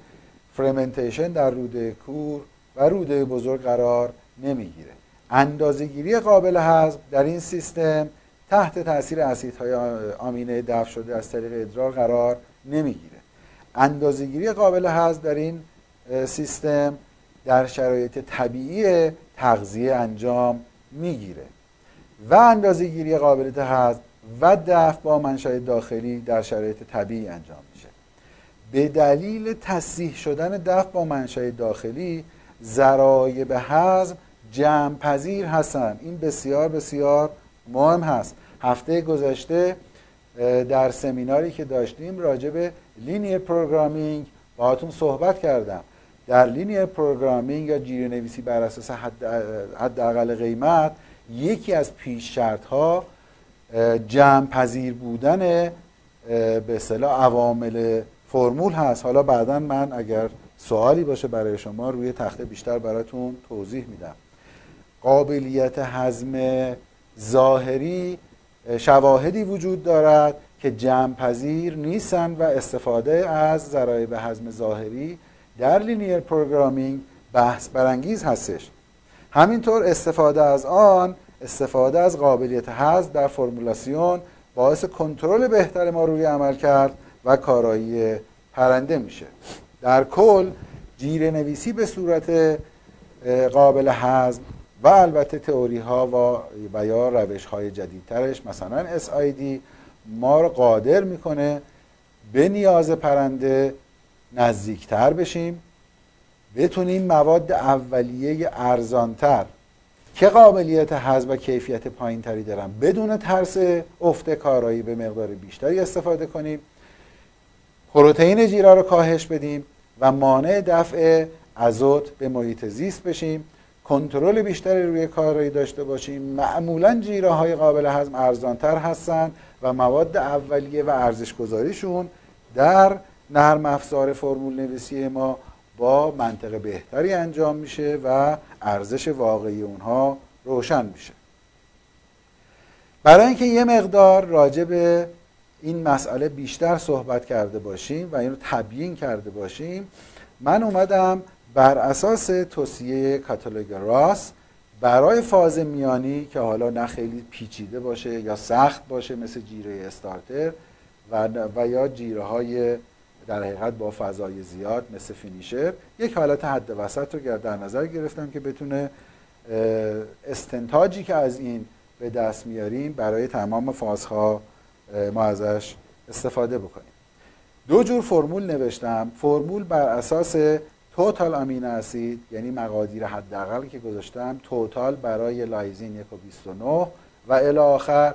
فرمنتیشن در روده کور و روده بزرگ قرار نمیگیره. اندازه‌گیری قابل هضم در این سیستم تحت تاثیر اسیدهای آمینه دفع شده از طریق ادرار قرار نمیگیره. اندازه‌گیری قابل هضم در این سیستم در شرایط طبیعی تغذیه انجام میگیره. و اندازه‌گیری قابلیت هضم و دفع با منشأ داخلی در شرایط طبیعی انجام میشه. به دلیل تصحیح شدن دفع با منشأ داخلی ضرایب هضم جمع پذیر هستند. این بسیار بسیار مهم هست. هفته گذشته در سمیناری که داشتیم راجع به لینیر پروگرامینگ باهاتون صحبت کردم. در لینیر پروگرامینگ یا جیره‌نویسی بر اساس حداقل قیمت یکی از پیش شرط‌ها جمع پذیر بودن به اصطلاح عوامل فرمول هست. حالا بعداً من اگر سوالی باشه برای شما روی تخته بیشتر براتون توضیح میدم. قابلیت هضم ظاهری شواهدی وجود دارد که جمع پذیر نیستند و استفاده از ضرایب هضم ظاهری در لینیر پروگرامینگ بحث برانگیز هستش. همینطور استفاده از قابلیت هضم در فرمولاسیون باعث کنترل بهتر ما روی عمل کرد و کارایی پرنده میشه. در کل جیره نویسی به صورت قابل هضم و البته تئوری ها و یا روش های جدیدترش مثلا SID ما رو قادر میکنه به نیاز پرنده نزدیکتر بشیم، بتونیم مواد اولیه ارزانتر که قابلیت هضم و کیفیت پایینتری دارن بدون ترس افت کارایی به مقدار بیشتری استفاده کنیم، پروتئین جیره رو کاهش بدیم و مانع دفع ازوت به محیط زیست بشیم، کنترل بیشتری روی کارایی داشته باشیم. معمولا جیره های قابل هضم ارزانتر هستند و مواد اولیه و ارزش گذاریشون در نرم افزار فرمول نویسی ما با منطقه بهتری انجام میشه و ارزش واقعی اونها روشن میشه. برای اینکه یه مقدار راجع به این مسئله بیشتر صحبت کرده باشیم و اینو تبیین کرده باشیم، من اومدم بر اساس توصیه کاتالوگ راس برای فاز میانی که حالا نه خیلی پیچیده باشه یا سخت باشه مثل جیره استارتر و یا جیره های در حقیقت با فضای زیاد مثل فینیشر، یک حالت حد وسط رو در نظر گرفتم که بتونه استنتاجی که از این به دست میاریم برای تمام فازها ما ازش استفاده بکنیم. دو جور فرمول نوشتم. فرمول بر اساس توتال آمینو اسید، یعنی مقادیر حداقل که گذاشتم، توتال برای لایزین 1.29 و الی آخر،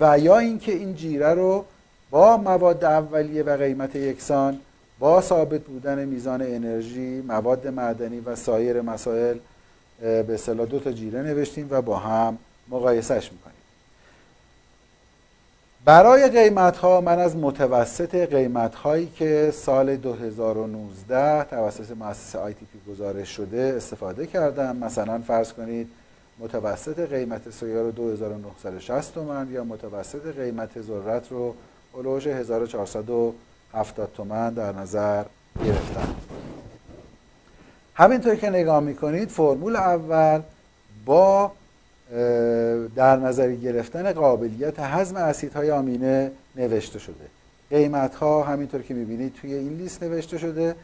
و یا اینکه این جیره رو با مواد اولیه و قیمت یکسان با ثابت بودن میزان انرژی، مواد معدنی و سایر مسائل به اصطلاح دو تا جیره نوشتیم و با هم مقایسهش میکنیم. برای قیمت ها من از متوسط قیمت هایی که سال 2019 توسط مؤسسه ITP گزارش شده استفاده کردم. مثلا فرض کنید متوسط قیمت سویا رو 2960 تومن یا متوسط قیمت ذرت رو الوش 1470 تومن در نظر گرفتم. همینطور که نگاه میکنید فرمول اول با در نظر گرفتن قابلیت هضم اسیدهای آمینه نوشته شده. قیمتها همینطور که میبینید توی این لیست نوشته شده.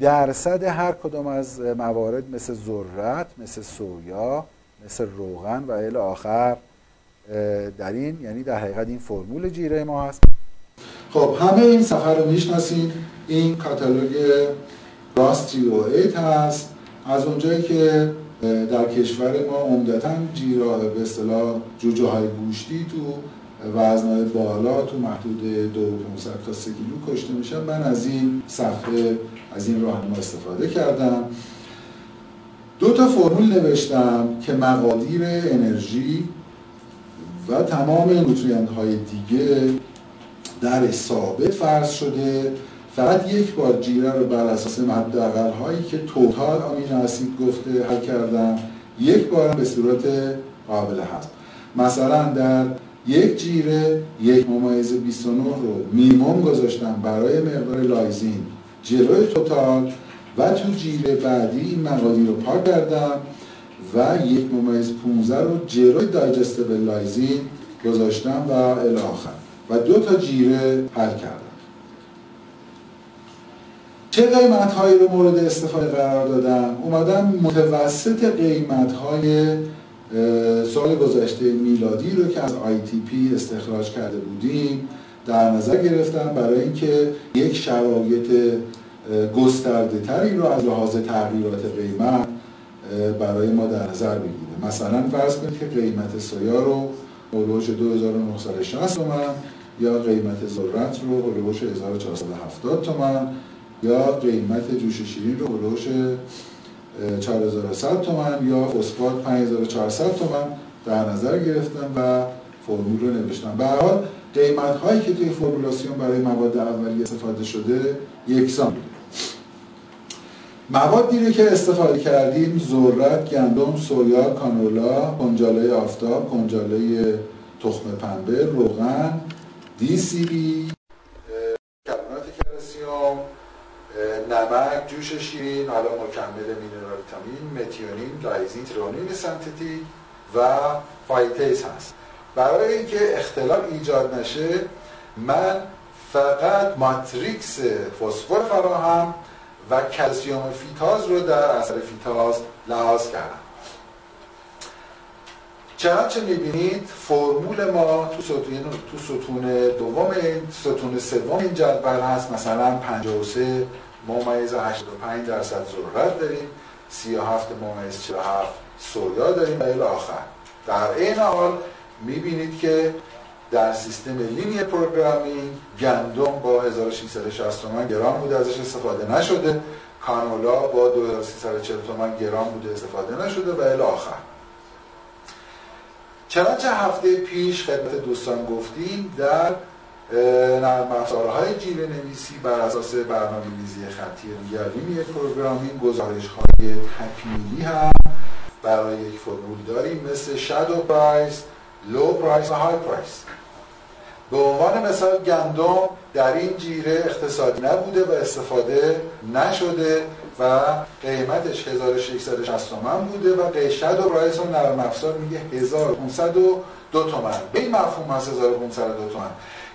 درصد هر کدوم از موارد مثل ذرت، مثل سویا، مثل روغن و الی آخر در این، یعنی در حقیقت این فرمول جیره ما هست. خب همه این سفر رو میشناسیم. این کاتالوگ راس GO8 هست. از اونجایی که در کشور ما عمدتاً جیره به اصطلاح جوجه‌های گوشتی تو وزن‌های بالا تو محدود 2.5 تا 3 کیلو کشته میشن، من از این صفحه از این راهنما استفاده کردم. دو تا فرمول نوشتم که مقادیر انرژی و تمام نوتریانت‌های دیگه در ثابت فرض شده. فقط یک بار جیره رو بر اساس حداقل هایی که توتال آمینو اسید گفته حل کردم، یک بار به صورت قابل هضم. مثلا در یک جیره 1.29 رو مینیمم گذاشتم برای مقدار لایزین جلوی توتال و تو جیره بعدی این مقادیر رو پاک کردم و 1.15 رو جلوی دایجستبل لایزین گذاشتم و الی آخر و دو تا جیره حل کردم. چه قیمت هایی رو مورد استفاده قرار دادم؟ اومدم متوسط قیمت های سال گذشته میلادی رو که از ITP استخراج کرده بودیم در نظر گرفتم برای اینکه یک شرایط گسترده تری رو از لحاظ تغییرات قیمت برای ما در نظر بگیره. مثلا فرض کنید که قیمت سویا رو هلوش 2960 تومن یا قیمت ذرت رو هلوش 1470 تومن یا قیمت جوش شیرین رو هلوش 4100 تومن یا فسفات 5400 تومن در نظر گرفتم و فرمول رو نوشتم. به هر حال قیمت هایی که توی فرمولاسیون برای مواد اولیه استفاده شده یکسان بود. موادی رو که استفاده کردیم ذرت، گندم، سویا، کانولا، کنجاله آفتاب، کنجاله تخم پنبه، روغن، DCB، کربنات کلسیم، نمک، جوش شیرین، حالا مکمل مینرال ویتامین، متیونین، گلایزیترونین سنتتیک و فایتیز هست. برای اینکه اختلاف ایجاد نشه من فقط ماتریکس فسفر فراهم و کلسیم فیتاز رو در اثر فیتاز لحاظ کردم. چنانچه میبینید فرمول ما تو ستون دوم، ستون سوم این جدول هست. مثلا 53.85% ذرت داریم، 37.47 سویا داریم و الی آخر. در این حال میبینید که در سیستم لینی پروگرامینگ گندم با 1660 تومن گرام بوده ازش استفاده نشده، کانولا با 2340 تومن گرام بوده استفاده نشده و الی آخر. چنانچه هفته پیش خدمت دوستان گفتیم در نرم افزارهای جیوه نویسی بر اساس برنامه‌ریزی خطی دیگر لینی پروگرامینگ گزارش‌های تکمیلی هم برای یک فرمول داریم مثل شادو پرایس، لو پرایس و های پرایس. به عنوان مثال گندم در این جیره اقتصادی نبوده و استفاده نشده و قیمتش 1660 تومن بوده و قیشد و رایس و نرم افزار میگه 1502 تومن. به این مفهوم هست 1502 تومن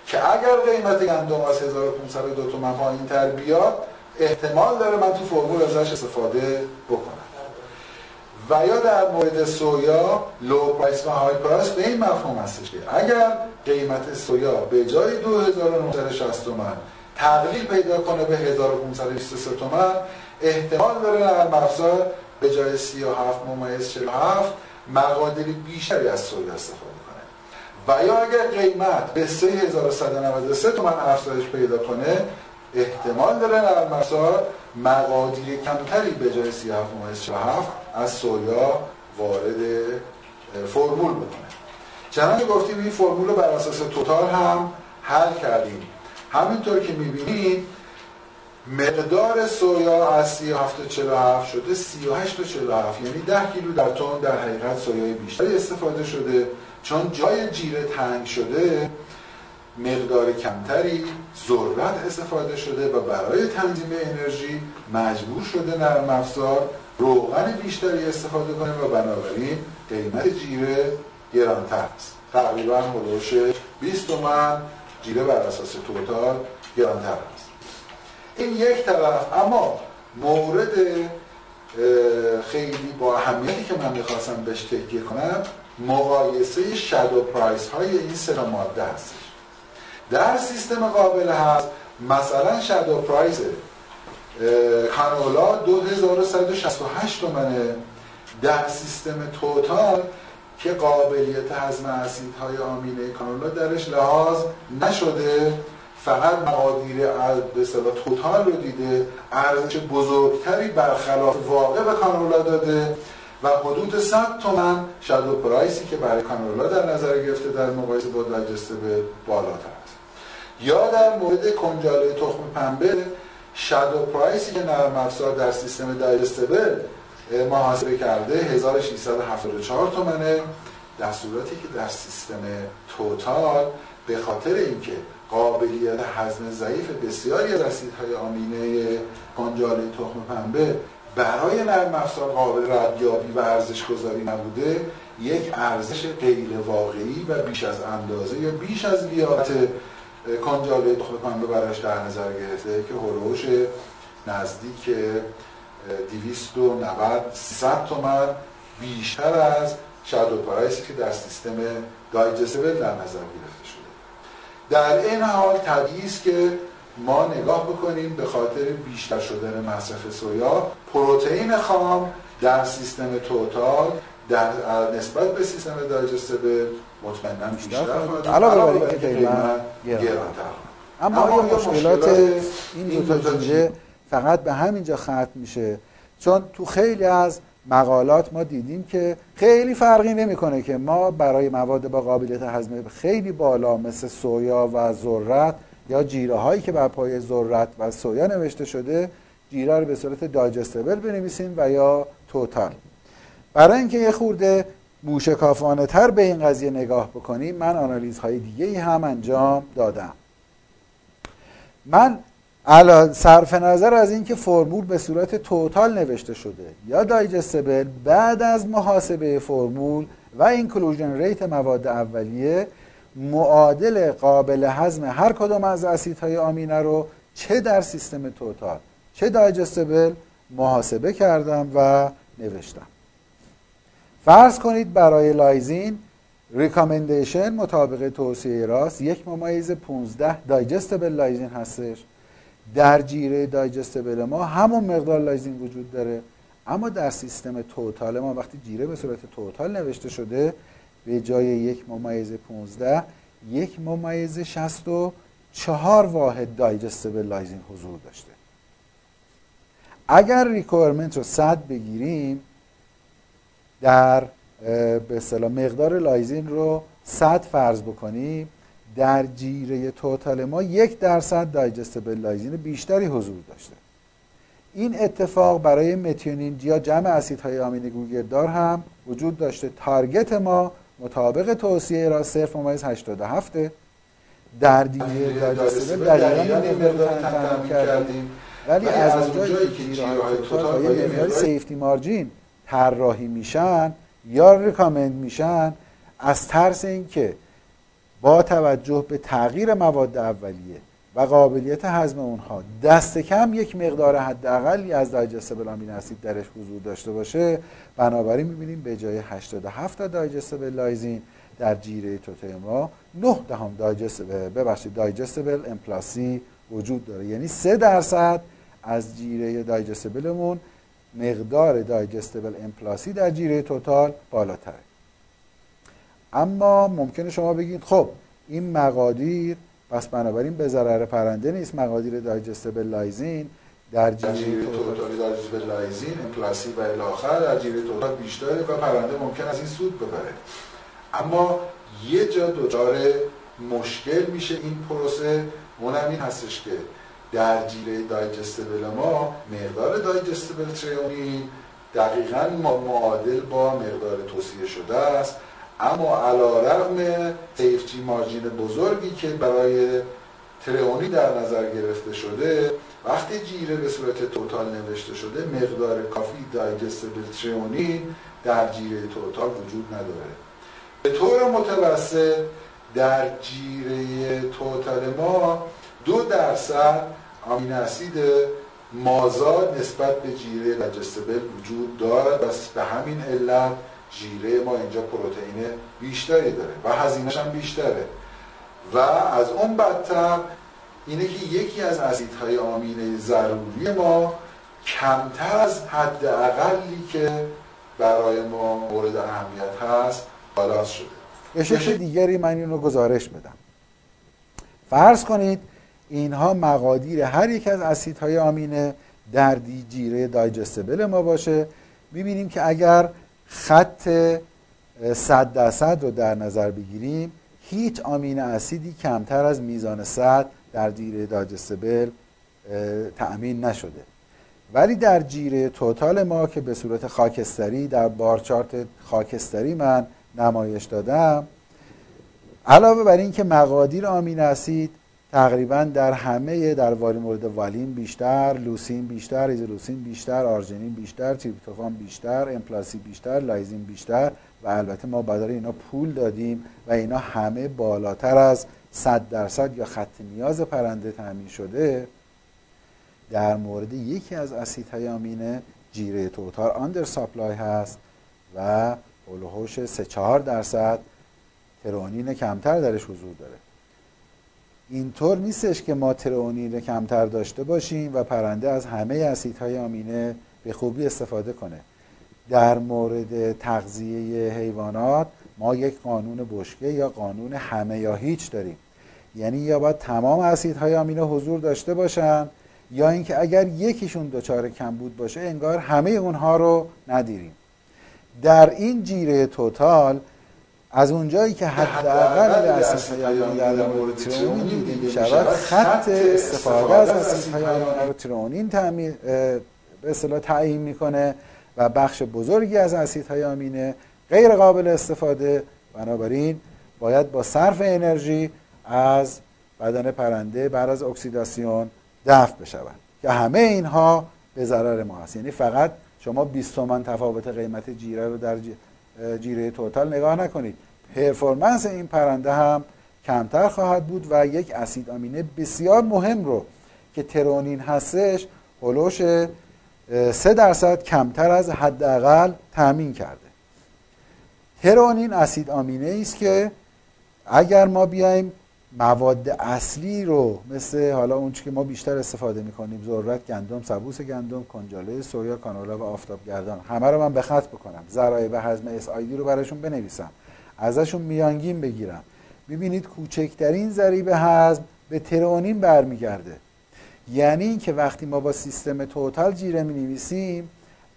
که اگر قیمت گندم از 1502 تومن پایین تر بیاد احتمال داره من تو فرمول ازش استفاده بکنم. و یا در مورد سویا لو پرایس و های پرایس به این مفهوم هستش که اگر قیمت سویا به جای 2960 تومن تقلیل پیدا کنه به 1523 تومن احتمال داره نرم افزار به جای 37.47 مقادیر بیشتری از سویا استفاده کنه. و یا اگر قیمت به 3193 تومن افزایش پیدا کنه احتمال داره نرم افزار مقادیر کمتری به جای 37.47 از سویا وارد فرمول بکنه. چنانکه گفتیم این فرمول رو بر اساس توتال هم حل کردیم. همینطور که میبینید مقدار سویا از 37.47 شده 38.47، یعنی 10 کیلو در تن در حقیقت سویای بیشتری استفاده شده چون جای جیره تنگ شده مقدار کمتری ذرت استفاده شده و برای تنظیم انرژی مجبور شده نرم افزار روغن بیشتری استفاده کنه و بنابراین قیمت جیره گرانتر است. تقریبا حدوش 20 تومن جیره بر اساس توتال گرانتر است. این یک طرف. اما مورد خیلی با اهمیتی که من میخواستم بهش تکیه کنم مقایسه شادو پرایس های این سه ماده است. در سیستم قابل هست مثلا شادو پرایس کانولا 2168 تومنه. در سیستم توتال که قابلیت هضم اسیدهای آمینه کانولا درش لحاظ نشده فقط مقادیر به اصطلاح توتال رو دیده ارزش بزرگتری برخلاف واقع به کانولا داده و حدود 100 تومن شادو پرایسی که برای کانولا در نظر گرفته در مقایسه با دایجستبل بالاتر است. یا در مورد کنجاله تخم پنبه شادو پرایسی که نرم افزار در سیستم دایجستبل محاسبه کرده 1674 تومنه، در صورتی که در سیستم توتال به خاطر اینکه قابلیت هضم ضعیف بسیاری از اسیدهای آمینه کنجاله تخم پنبه برای نرم افزار قابل ردیابی و ارزش گذاری نبوده یک ارزش غیر واقعی و بیش از اندازه یا بیش از لیاقت کنجاله تخم پنبه براش در نظر گرفته که هلوش نزدیک 290 300 تومن بیشتر از شادو پرایسی که در سیستم دایجستبل در نظر گرفته شده. در این حال طبیعی است که ما نگاه بکنیم به خاطر بیشتر شدن مصرف سویا، پروتئین خام در سیستم توتال در نسبت به سیستم دایجستبل مطمئناً بیشتر خواهد علاوه بر اینکه قیمت گران‌تر. اما آیا مشکلات این دوتا جنجه فقط به همینجا ختم میشه؟ چون تو خیلی از مقالات ما دیدیم که خیلی فرقی نمیکنه که ما برای مواد با قابلیت هضم خیلی بالا مثل سویا و ذرت یا جیره هایی که بر پایه ذرت و سویا نوشته شده جیره رو به صورت دایجستبل بنویسیم و یا توتال. برای اینکه یه خورده موشکافانه تر به این قضیه نگاه بکنیم من آنالیزهای دیگه هم انجام دادم. من الان صرف نظر از اینکه فرمول به صورت توتال نوشته شده یا دایجستبل، بعد از محاسبه فرمول و اینکلوژن ریت مواد اولیه معادل قابل هضم هر کدوم از اسیدهای آمینه رو چه در سیستم توتال چه دایجستبل محاسبه کردم و نوشتم. فرض کنید برای لایزین ریکامندیشن مطابق توصیه راست 1.15 دایجستبل لایزین هستش. در جیره دایجستبل ما همون مقدار لایزین وجود داره، اما در سیستم توتال ما وقتی جیره به صورت توتال نوشته شده به جای 1.15 1.64 واحد دایجستبل لایزین حضور داشته. اگر ریکوایرمنت رو 100 بگیریم در به اصطلاح مقدار لایزین رو 100 فرض بکنیم، در جیره توتال ما 1% دایجستبل لایزین بیشتری حضور داشته. این اتفاق برای متیونین یا جمع اسیدهای آمینه گوگردار هم وجود داشته. تارگت ما مطابق توصیه را 0.87 در جیره دایجستبل در ایران مقدار تنظیم کردیم، ولی از جایی که جیره‌های توتال با مقدار سیفتی مارجین طراحی میشن یا ریکامند میشن، از ترس اینکه با توجه به تغییر مواد اولیه و قابلیت هضم اونها دست کم یک مقدار حداقلی از دایجستبل آمینه اسید درش حضور داشته باشه، بنابراین میبینیم به جای 87 دایجستبل لایزین در جیره توتال ما 9 دایجستبل امپلاسی وجود داره، یعنی 3% از جیره دایجستبلمون مقدار دایجستبل امپلاسی در جیره توتال بالاتره. اما ممکنه شما بگید خب این مقادیر پس بنابراین به ضرر پرنده نیست، مقادیر دایجستبل لایزین در جیره توتال دایجستبل لایزین امپلاسی و الاخر در جیره توتال بیشتره و پرنده ممکن از این سود ببره. اما یه جا دچار مشکل میشه این پروسه، اونم این هستش که در جیره دایجستبل ما مقدار دایجستبل تریامین دقیقاً معادل با مقدار توصیه شده است، اما علیرغم سیفتی مارجین بزرگی که برای تریونی در نظر گرفته شده، وقتی جیره به صورت توتال نوشته شده مقدار کافی دایجستبل تریونی در جیره توتال وجود نداره. به طور متوسط در جیره توتال ما 2% آمینه اسید مازاد نسبت به جیره دایجستبل وجود دارد و به همین علت جیره ما اینجا پروتئین بیشتری داره و هزینه‌اش هم بیشتره. و از اون بدتر اینه که یکی از اسیدهای آمینه ضروری ما کمتر از حد اقلی که برای ما مورد اهمیت هست بالاست شده. به شکل دیگری من اینو گزارش بدم. فرض کنید اینها مقادیر هر یک از اسیدهای آمینه در جیره دایجستبل ما باشه، می‌بینیم که اگر خط 100% رو در نظر بگیریم هیچ آمینه اسیدی کمتر از میزان 100 در جیره دایجستبل تأمین نشده، ولی در جیره توتال ما که به صورت خاکستری در بارچارت خاکستری من نمایش دادم، علاوه بر این که مقادیر آمینه اسید تقریبا در همه دروالی مورد والین بیشتر، لوسین بیشتر، ایزولوسین بیشتر، آرژینین بیشتر، تریپتوفان بیشتر، امپلاسی بیشتر، لایزین بیشتر و البته ما برای اینا پول دادیم و اینا همه بالاتر از 100% یا خط نیاز پرنده تامین شده. در مورد یکی از اسیدهای آمینه جیره توتال آندر ساپلای هست و هولوهوش 3-4% ترئونین کمتر درش حضور داره. اینطور نیستش که ما ترئونین کمتر داشته باشیم و پرنده از همه اسیدهای آمینه به خوبی استفاده کنه. در مورد تغذیه حیوانات ما یک قانون بشکه یا قانون همه یا هیچ داریم، یعنی یا باید تمام اسیدهای آمینه حضور داشته باشن یا اینکه اگر یکیشون دچار کمبود باشه انگار همه اونها رو ندیریم. در این جیره توتال از اونجایی که حداقل اسیدهای آمینه در مورد ترئونین دیده می‌شود، خط استفاده از اسیدهای آمینه رو ترئونین به اصطلاح تعیین میکنه و بخش بزرگی از اسیدهای آمینه غیر قابل استفاده، بنابراین باید با صرف انرژی از بدن پرنده بعد از اکسیداسیون دفع بشوند که همه اینها به ضرر ما هست. یعنی فقط شما 20 تومن تفاوت قیمت جیره رو در جیره توتال نگاه نکنید، پرفورمنس این پرنده هم کمتر خواهد بود و یک اسید آمینه بسیار مهم رو که ترئونین هستش هولوش 3% کمتر از حداقل تامین کرده. ترئونین اسید آمینه ای است که اگر ما بیایم مواد اصلی رو مثل حالا اون چیزی که ما بیشتر استفاده می‌کنیم، ذرت گندم، سبوس گندم، کنجاله سویا، کانولا و آفتابگردان، همه رو من به خط بکنم، ذرایع به هضم SID رو براشون بنویسم، ازشون میانگین بگیرم، می‌بینید کوچکترین ضریب هضم به ترئونین برمیگرده. یعنی اینکه وقتی ما با سیستم توتال جیره می‌نویسیم،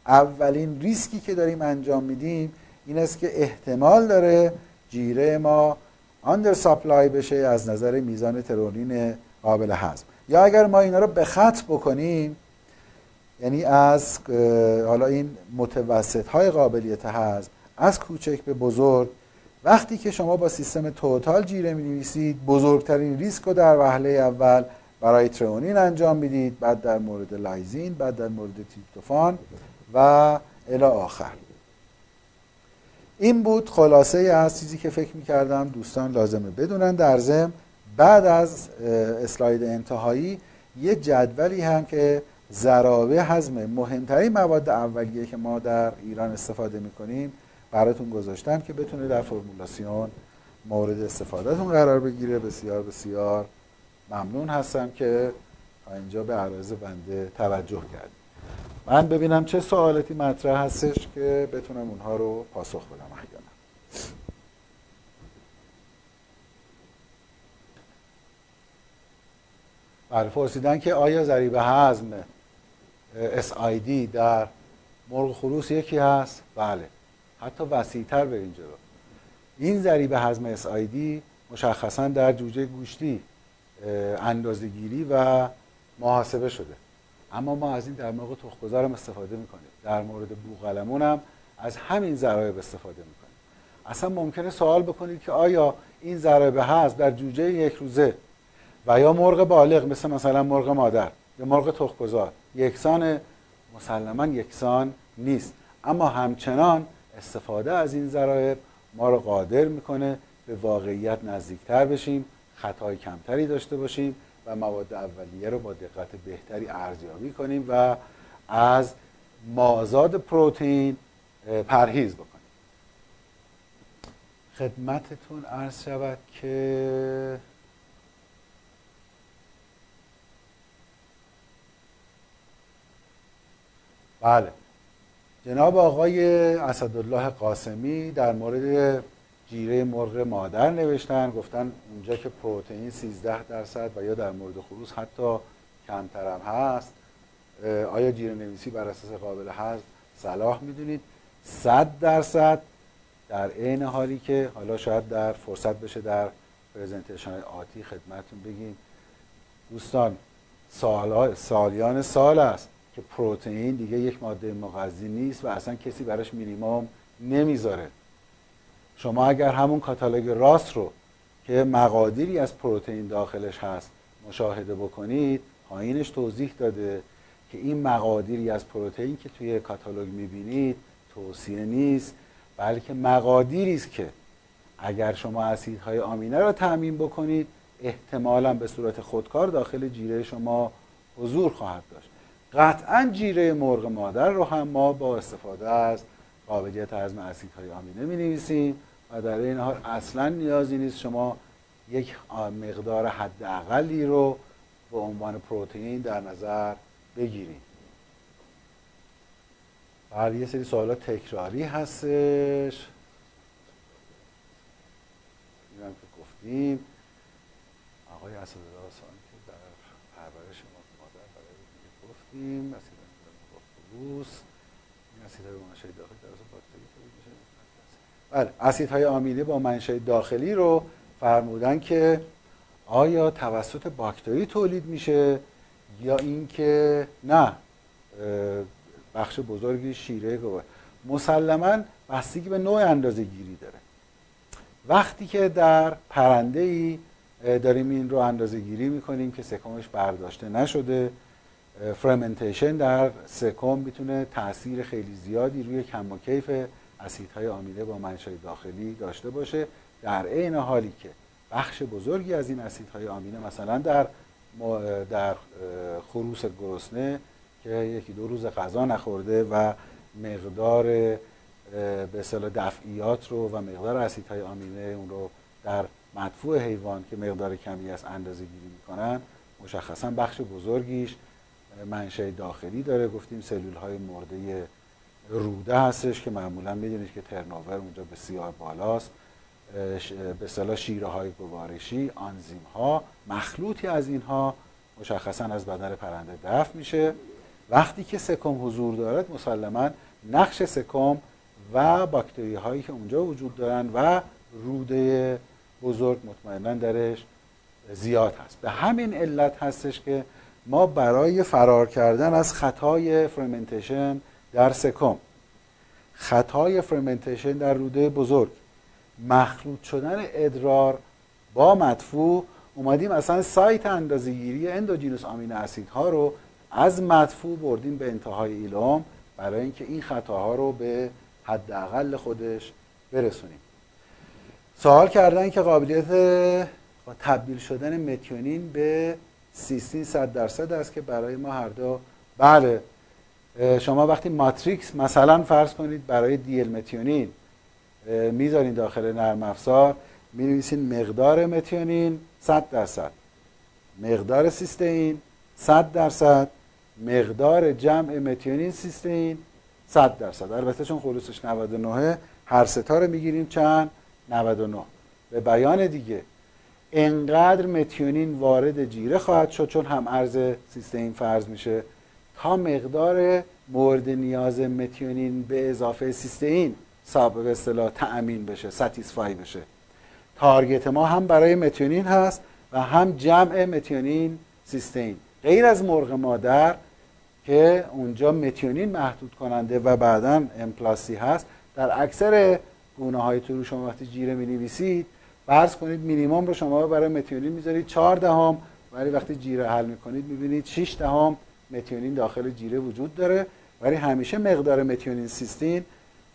اولین ریسکی که داریم انجام میدیم این است که احتمال داره جیره ما اندر سپلای بشه از نظر میزان ترئونین قابل هضم. یا اگر ما اینا رو به خط بکنیم، یعنی از حالا این متوسط‌های قابلیت هضم از کوچک به بزرگ، وقتی که شما با سیستم توتال جیره می‌نویسید بزرگترین ریسک رو در وهله اول برای ترئونین انجام میدید، بعد در مورد لایزین، بعد در مورد تریپتوفان و الی آخر. این بود خلاصه از چیزی که فکر می‌کردم دوستان لازمه بدونن. در ضمن بعد از اسلاید انتهایی یه جدولی هم که ضرابه هضم مهمترین مواد اولیه که ما در ایران استفاده می‌کنیم براتون گذاشتم که بتونه در فرمولاسیون مورد استفادهتون قرار بگیره. بسیار بسیار ممنون هستم که اینجا به عرض بنده توجه کردید. من ببینم چه سوالاتی مطرح هستش که بتونم اونها رو پاسخ بدم احیانا. بله، پرسیدن که آیا ضریب هضم SID در مرغ خروس یکی هست؟ بله، حتی وسیع‌تر بریم جلو. این ضریب هضم SID مشخصاً در جوجه گوشتی اندازه‌گیری و محاسبه شده، اما ما از این در مورد تخم‌گذار هم استفاده میکنیم، در مورد بوقلمون هم از همین ضرایب استفاده میکنیم. اصلا ممکنه سوال بکنید که آیا این ضرایب هست در جوجه یک روزه و یا مرغ بالغ مثلا مرغ مادر یا مرغ تخم‌گذار یکسان؟ مسلما یکسان نیست، اما همچنان استفاده از این ضرایب ما رو قادر میکنه به واقعیت نزدیکتر بشیم، خطای کمتری داشته باشیم و مواد اولیه رو با دقت بهتری ارزیابی کنیم و از مازاد پروتئین پرهیز بکنیم. خدمتتون عرض شود که بله، جناب آقای اسدالله قاسمی در مورد جیره مرغ مادر نوشتن، گفتن اونجا که پروتئین 13% و یا در مورد خروس حتی کمتر هم هست، آیا جیره نویسی بر اساس قابل هضم صلاح میدونید؟ 100% در عین حالی که حالا شاید در فرصت بشه در پرزنتیشن آتی خدمتتون بگیم. دوستان سالیان سال است که پروتئین دیگه یک ماده مغذی نیست و اصلا کسی براش مینیمم نمیذاره. شما اگر همون کاتالوگ راس رو که مقادیری از پروتئین داخلش هست مشاهده بکنید، پایینش توضیح داده که این مقادیری از پروتئین که توی کاتالوگ می‌بینید توصیه نیست، بلکه مقادیری است که اگر شما اسیدهای آمینه رو تامین بکنید احتمالاً به صورت خودکار داخل جیره شما حضور خواهد داشت. قطعاً جیره مرغ مادر رو هم ما با استفاده از قابلیت هضم اسیدهای آمینه می نویسیم و در این حال اصلا نیازی نیست شما یک مقدار حداقلی رو به عنوان پروتئین در نظر بگیریم. بعد یه سری سوالات تکراری هستش، این هم که گفتیم. آقای اسدالله سانی که در پرورش مادر برای گفتیم اسیدهای منشأ داخلی توسط باکتری تولید میشه. بله، اسیدهای آمینه با منشأ داخلی رو فرمودن که آیا توسط باکتری تولید میشه یا اینکه نه بخش بزرگی شیره گوه. مسلماً بستگی به نوع اندازه گیری داره. وقتی که در پرنده ای داریم این رو اندازه گیری میکنیم که سکمش برداشته نشده، فرمنتیشن در سکم میتونه تاثیر خیلی زیادی روی کم و کیف اسیدهای آمینه با منشأ داخلی داشته باشه، در عین حالی که بخش بزرگی از این اسیدهای آمینه مثلا در خروس گرسنه که یکی دو روز غذا نخورده و مقدار به اصطلاح دفعیات رو و مقدار اسیدهای آمینه اون رو در مدفوع حیوان که مقدار کمی از اندازه گیری میکنن، مشخصا بخش بزرگیش منشأ داخلی داره. گفتیم سلول های مرده روده هستش که معمولا میدونید که ترنوور اونجا بسیار بالاست، به اصطلاح شیره های گوارشی، آنزیم ها، مخلوطی از اینها مشخصا از بدن پرنده دفع میشه. وقتی که سکم حضور دارد مسلما نقش سکم و باکتری هایی که اونجا وجود دارن و روده بزرگ مطمئنا درش زیاد هست. به همین علت هستش که ما برای فرار کردن از خطای فرمنتیشن در سکم، خطای فرمنتیشن در روده بزرگ، مخلوط شدن ادرار با مدفوع، اومدیم اصلا سایت اندازه‌گیری اندوجینوس آمینو اسیدها رو از مدفوع بردیم به انتهای ایلوم برای اینکه این خطاها رو به حداقل خودش برسونیم. سوال کردن که قابلیت تبدیل شدن متیونین به سیستین 100% است که برای ما هر دو بله. شما وقتی ماتریکس مثلا فرض کنید برای دیل متیونین میذارین داخل نرم افزار، می‌نویسین مقدار متیونین 100%، مقدار سیستین 100%، مقدار جمع متیونین سیستین 100%. البته چون خلوصش 99 هر ستا رو میگیریم چند؟ 99. به بیان دیگه انقدر متیونین وارد جیره خواهد شد چون هم ارز سیستین فرض میشه تا مقدار مورد نیاز متیونین به اضافه سیستین به اصطلاح تأمین بشه، ساتیسفای بشه. تارگت ما هم برای متیونین هست و هم جمع متیونین سیستین، غیر از مرغ مادر که اونجا متیونین محدود کننده و بعداً امپلاسی هست. در اکثر گونه های تور شما وقتی جیره می‌نویسید فرض کنید مینیمم رو شما برای متیونین میذارید 4 دهم، ولی وقتی جیره حل میکنید میبینید 6 دهم متیونین داخل جیره وجود داره، ولی همیشه مقدار متیونین سیستین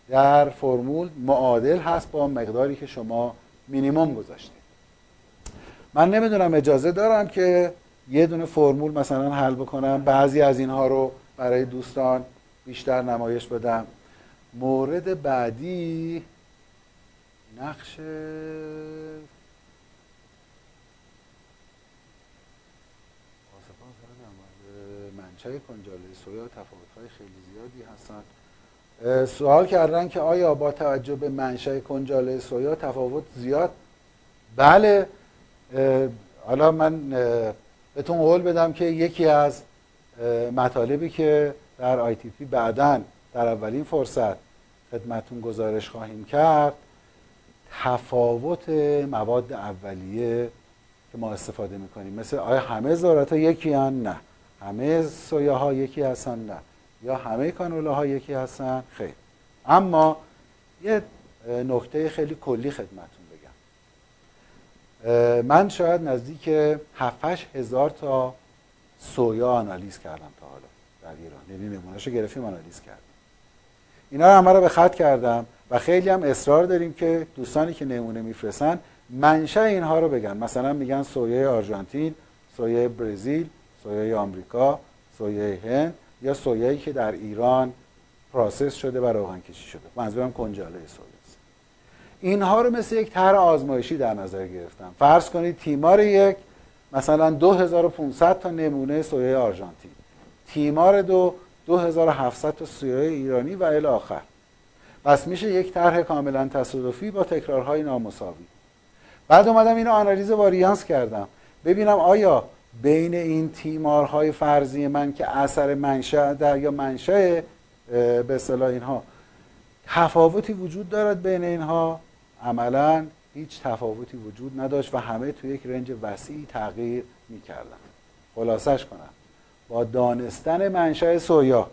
در فرمول معادل هست با مقداری که شما مینیمم گذاشتید. من نمیدونم اجازه دارم که یه دونه فرمول مثلا حل بکنم، بعضی از اینها رو برای دوستان بیشتر نمایش بدم. مورد بعدی نقش منشأ کنجاله سویا تفاوت‌های خیلی زیادی هستند. سوال کردن که آیا با توجه به منشأ کنجاله سویا تفاوت زیاد؟ بله. حالا من بهتون قول بدم که یکی از مطالبی که در ITP بعداً در اولین فرصت خدمتون گزارش خواهیم کرد تفاوت مواد اولیه که ما استفاده میکنیم، مثل آیا همه ذرات ها یکی هستن؟ نه. همه سویاها یکی هستن؟ نه. یا همه کانولاها یکی هستن؟ خیر. اما یه نکته خیلی کلی خدمتون بگم، من شاید نزدیک 7-8 هزار تا سویا آنالیز کردم تا حالا در ایران، یعنی نمونه‌شو گرفتیم آنالیز کردیم، اینا رو همه رو به خط کردم و خیلی هم اصرار داریم که دوستانی که نمونه میفرستن منشأ اینها رو بگن. مثلا میگن سویای آرژانتین، سویای برزیل، سویای آمریکا، سویای هند یا سویایی که در ایران پروسس شده و روغن کشی شده. منظورم کنجاله سولی است. اینها رو مثل یک طرح آزمایشی در نظر گرفتم. فرض کنید تیمار یک مثلا 2500 تا نمونه سویای آرژانتین، تیمار دو 2700 تا سویای ایرانی و الی آخر. پس میشه یک طرح کاملا تصادفی با تکرارهای نامساوی. بعد اومدم اینو آنالیز واریانس کردم، ببینم آیا بین این تیمارهای فرضی من که اثر منشأ در یا منشأ به اصطلاح اینها تفاوتی وجود دارد بین اینها. عملاً هیچ تفاوتی وجود نداشت و همه توی یک رنج وسیعی تغییر می‌کردن. خلاصش کنم، با دانستن منشأ سویا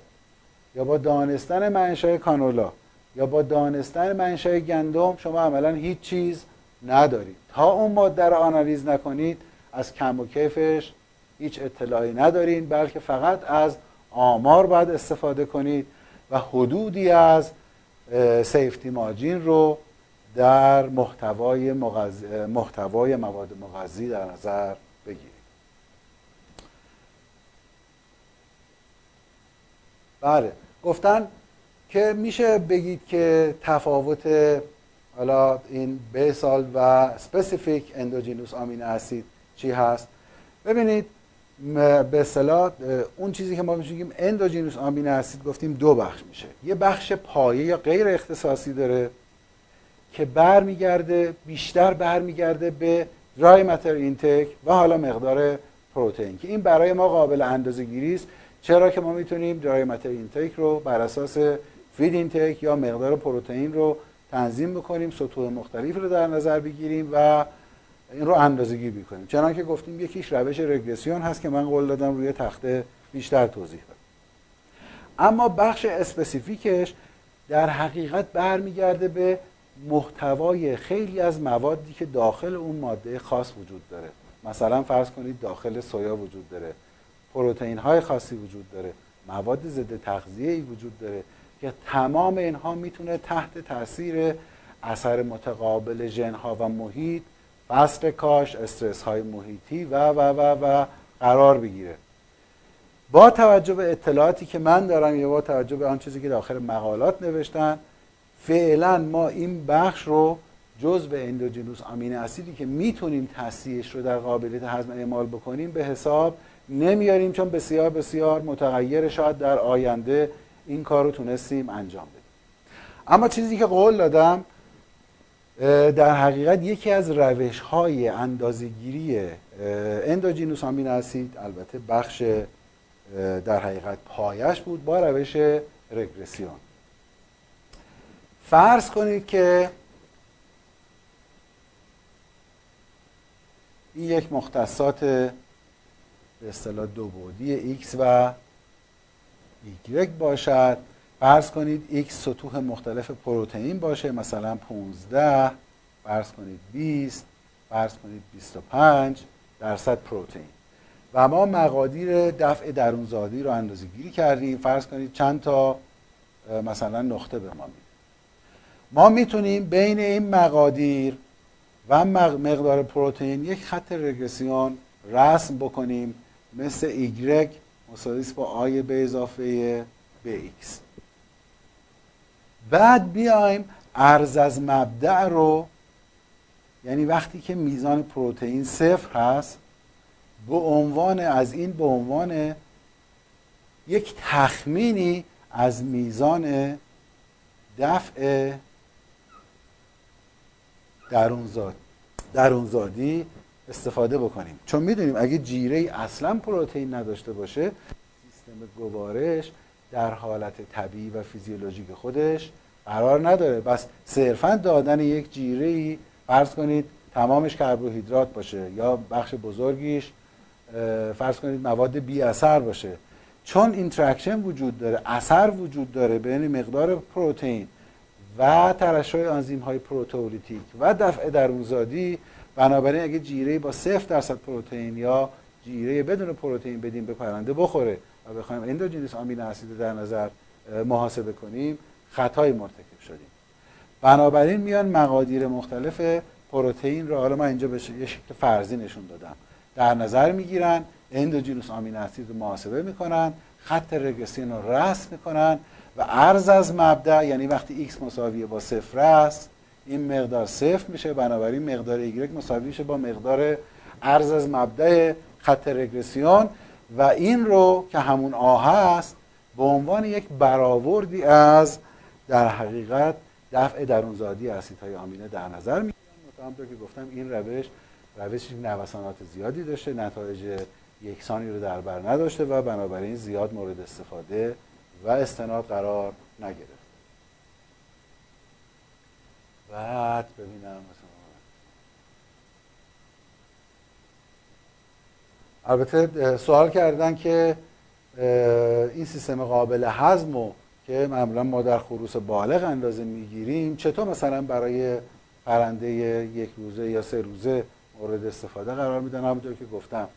یا با دانستن منشأ کانولا یا با دانستن منشأ گندم شما عملاً هیچ چیز ندارید. تا اون ماده رو آنالیز نکنید از کم و کیفش هیچ اطلاعی ندارین، بلکه فقط از آمار باید استفاده کنید و حدودی از سیفتی مارجین رو در محتوای مواد مغذی در نظر بگیرید. بله، گفتن که میشه بگید که تفاوت حالا این بیسال و اسپسیفیک اندوجینوس آمینو اسید چی هست؟ ببینید به اصطلاح اون چیزی که ما میگیم اندوجینوس آمینو اسید، گفتیم دو بخش میشه. یه بخش پایه یا غیر اختصاصی داره که بیشتر برمیگرده به درای ماتر اینتک و حالا مقدار پروتئین، که این برای ما قابل اندازه‌گیری است، چرا که ما میتونیم درای ماتر اینتک رو بر اساس فید اینتک یا مقدار پروتئین رو تنظیم بکنیم، سطوح مختلف رو در نظر بگیریم و این رو اندازه‌گیری بکنیم. چنان که گفتیم یکیش روش رگرسیون هست که من قول دادم روی تخته بیشتر توضیح بدم. اما بخش اسپسیفیکش در حقیقت برمیگرده به محتوای خیلی از موادی که داخل اون ماده خاص وجود داره. مثلا فرض کنید داخل سویا وجود داره، پروتئین‌های خاصی وجود داره، مواد ضد تغذیه‌ای وجود داره که تمام اینها میتونه تحت تاثیر اثر متقابل ژن‌ها و محیط، فصل کاش، استرس‌های محیطی و قرار بگیره. با توجه به اطلاعاتی که من دارم یا با توجه به آن چیزی که داخل مقالات نوشتن، فعلا ما این بخش رو جزء اندوجینوس آمینو اسیدی که میتونیم تصحیحش رو در قابلیت هضم اعمال بکنیم به حساب نمیاریم، چون بسیار بسیار متغیره، شاید در آینده این کار رو تونستیم انجام بدیم. اما چیزی که قول دادم در حقیقت یکی از روش‌های اندازه‌گیری اندوجینوس آمینو اسید، البته بخش در حقیقت پایش بود، با روش رگرسیون. فرض کنید که این یک مختصات به اصطلاح دو بعدی X و Y باشد. فرض کنید X سطوح مختلف پروتئین باشه، مثلا 15، فرض کنید 20، فرض کنید 25% پروتئین، و ما مقادیر دفع درونزادی رو اندازه‌گیری کردیم. فرض کنید چند تا مثلا نقطه به ما میده. ما میتونیم بین این مقادیر و مقدار پروتئین یک خط رگرسیون رسم بکنیم، مثل ایگرگ مساویس با آی به اضافه به ایکس. بعد بیایم عرض از مبدأ رو، یعنی وقتی که میزان پروتئین صفر هست، به عنوان یک تخمینی از میزان دفع درونزادی استفاده بکنیم، چون میدونیم اگه جیره اصلا پروتئین نداشته باشه، سیستم گوارش در حالت طبیعی و فیزیولوژیک خودش قرار نداره. بس صرفا دادن یک جیره‌ای، فرض کنید تمامش کربوهیدرات باشه یا بخش بزرگیش فرض کنید مواد بی اثر باشه، چون اینتراکشن وجود داره، اثر وجود داره بین مقدار پروتئین و ترشح آنزیم‌های پروتئولیتیک و دفع درونزادی، بنابراین اگه جیره با 0% پروتئین یا جیره بدون پروتئین بدیم به پرنده بخوره و بخوایم اندوجینوس آمینو اسید در نظر محاسبه کنیم، خطای مرتکب شدیم. بنابراین میان مقادیر مختلف پروتئین رو، حالا من اینجا به شکل فرضی نشون دادم، در نظر میگیرن، اندوجینوس آمین اسید رو محاسبه میکنن، خط رگرسیون رو رسم میکنن و عرض از مبدا، یعنی وقتی x مساوی با 0 است این مقدار 0 میشه، بنابراین مقدار y مساوی میشه با مقدار عرض از مبدا خط رگرسیون و این رو که همون آ هست به عنوان یک برآوردی از در حقیقت دفع درونزادی اسیدهای آمینه در نظر میگیرن. همونطور که گفتم این روش نوسانات زیادی داشته، نتایج یکسانی رو در بر نداشته و بنابراین زیاد مورد استفاده و استناد قرار نگرفت. بعد ببینم البته سوال کردن که این سیستم قابل هضم که معمولا ما در خروس بالغ اندازه میگیریم چطور مثلا برای پرنده یک روزه یا سه روزه مورد استفاده قرار میدن. همونطور که گفتم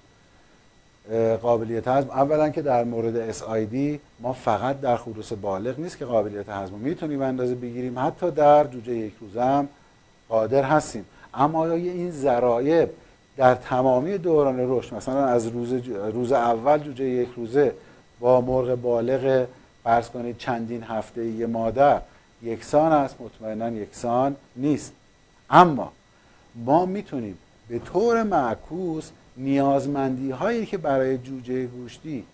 قابلیت هضم اولا که در مورد SID ما فقط در خروس بالغ نیست که قابلیت هضم میتونیم اندازه بگیریم، حتی در جوجه یک روزه هم قادر هستیم. اما این ضرایب در تمامی دوران رشد، مثلا از روز اول جوجه یک روزه با مرغ بالغ فرض کنید چندین هفته یه مادر یکسان است؟ مطمئنا یکسان نیست. اما ما میتونیم به طور معکوس نیازمندی هایی که برای جوجه گوشتی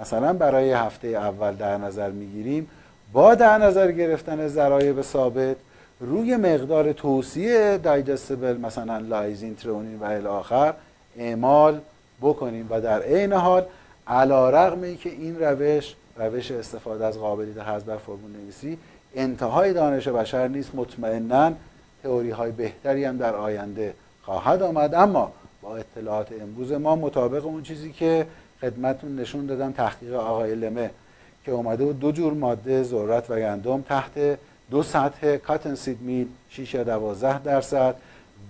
مثلا برای هفته اول در نظر میگیریم با در نظر گرفتن ضرایب ثابت روی مقدار توصیه دایجستبل مثلا لایزین، ترئونین و الاخر اعمال بکنیم و در عین حال علیرغم اینکه این روش استفاده از قابلیت هضم در فرمول نویسی انتهای دانش بشر نیست، مطمئنا تئوری های بهتری هم در آینده خواهد آمد، اما با اطلاعات امروز ما مطابق اون چیزی که خدمتون نشون دادم تحقیق آقای لمه که اومده و دو جور ماده ذرت و گندم تحت دو سطح کاتن سید میل 6 یا 12%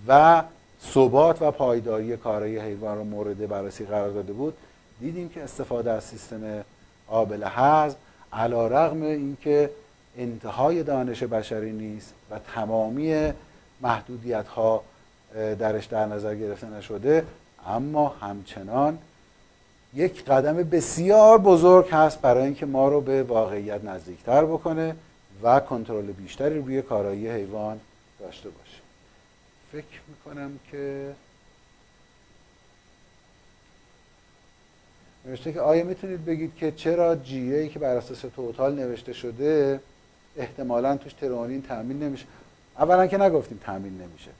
و ثبات و پایداری کارایی حیوان رو مورد بررسی قرار داده بود، دیدیم که استفاده از سیستم قابل هضم علیرغم اینکه انتهای دانش بشری نیست و تمامی محدودیت ها درش در نظر گرفته نشده، اما همچنان یک قدم بسیار بزرگ هست برای اینکه ما رو به واقعیت نزدیکتر بکنه و کنترل بیشتری روی کارایی حیوان داشته باشه. فکر میکنم که نوشته که آیا میتونید بگید که چرا جی ای که بر اساس توتال نوشته شده احتمالاً توش ترئونین تامین نمیشه؟ اولا که نگفتیم تامین نمیشه،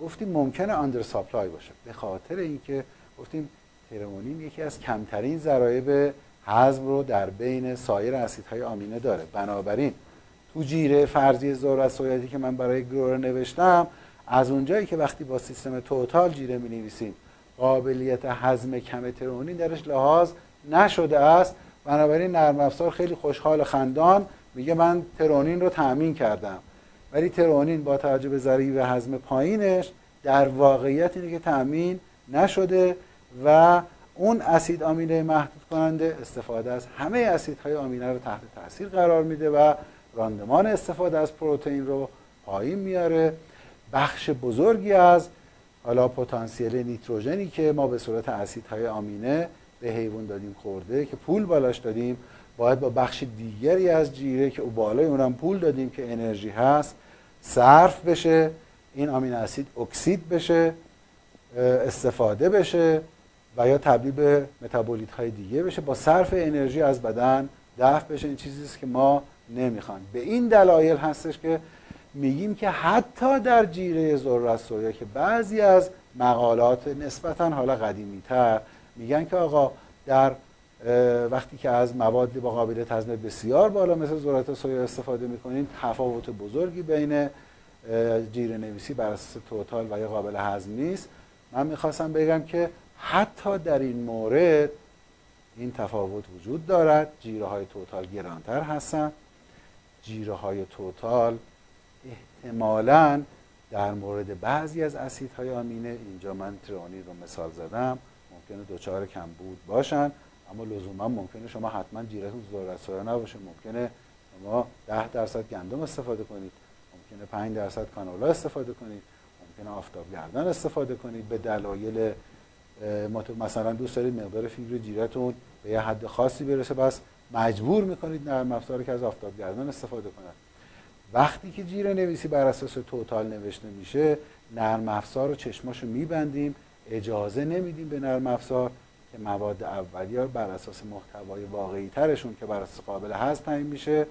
گفتیم ممکنه آندر ساپلای باشه، به خاطر اینکه گفتیم ترئونین یکی از کمترین ضرایب هضم رو در بین سایر اسیدهای آمینه داره. بنابراین تو جیره فرضی ذرت سویاتی که من برای گرور نوشتم، از اونجایی که وقتی با سیستم توتال جیره می‌نویسیم قابلیت هضم کم ترئونین درش لحاظ نشده است، بنابراین نرم افزار خیلی خوشحال و خندان میگه من ترئونین رو تامین کردم، ولی ترئونین با توجه به ضریب هضم پایینش در واقعیت اینه که تامین نشده و اون اسید آمینه محدود کننده استفاده از همه اسیدهای آمینه رو تحت تاثیر قرار میده و راندمان استفاده از پروتئین رو پایین میاره. بخش بزرگی از حالا پتانسیل نیتروژنی که ما به صورت اسیدهای آمینه به حیوان دادیم خورده که پول بالاش دادیم، باید با بخش دیگری از جیره که بالای اونم پول دادیم که انرژی هست صرف بشه، این آمینه اسید اکسید بشه، استفاده بشه و یا تبدیل به متابولیت های دیگه بشه، با صرف انرژی از بدن دفع بشه. این چیزیست که ما نمیخوان. به این دلایل هستش که میگیم که حتی در جیره ذرت سویا که بعضی از مقالات نسبتا حالا قدیمی‌تر میگن که آقا در وقتی که از مواد با قابلیت هضم بسیار بالا مثل ذرت سویا استفاده میکنین تفاوت بزرگی بین جیره نویسی بر اساس توتال و یا قابل هضم نیست. من میخواستم بگم که حتی در این مورد این تفاوت وجود دارد. جیره های توتال گرانتر هستن، جیره های توتال احتمالاً در مورد بعضی از اسیدهای آمینه، اینجا من ترئونین رو مثال زدم، ممکنه دوچار کمبود باشن، اما لزوما ممکنه شما حتما جیرهتون ذرت سویا نباشه، ممکنه شما 10% گندم استفاده کنید، ممکنه 5% کانولا استفاده کنید، ممکنه آفتاب گردان استفاده کنید به دلایل ما تو مثلا دوست دارید مقدار فیبر جیرتون به یه حد خاصی برسه، بس مجبور میکنید نرم افزار که از آفتابگردان استفاده کنند. وقتی که جیره نویسی بر اساس توتال نوشته میشه، نرم افزار رو چشماشو میبندیم، اجازه نمیدیم به نرم افزار که مواد اولیه بر اساس محتوای واقعی ترشون که بر اساس قابل هضم تعیین میشه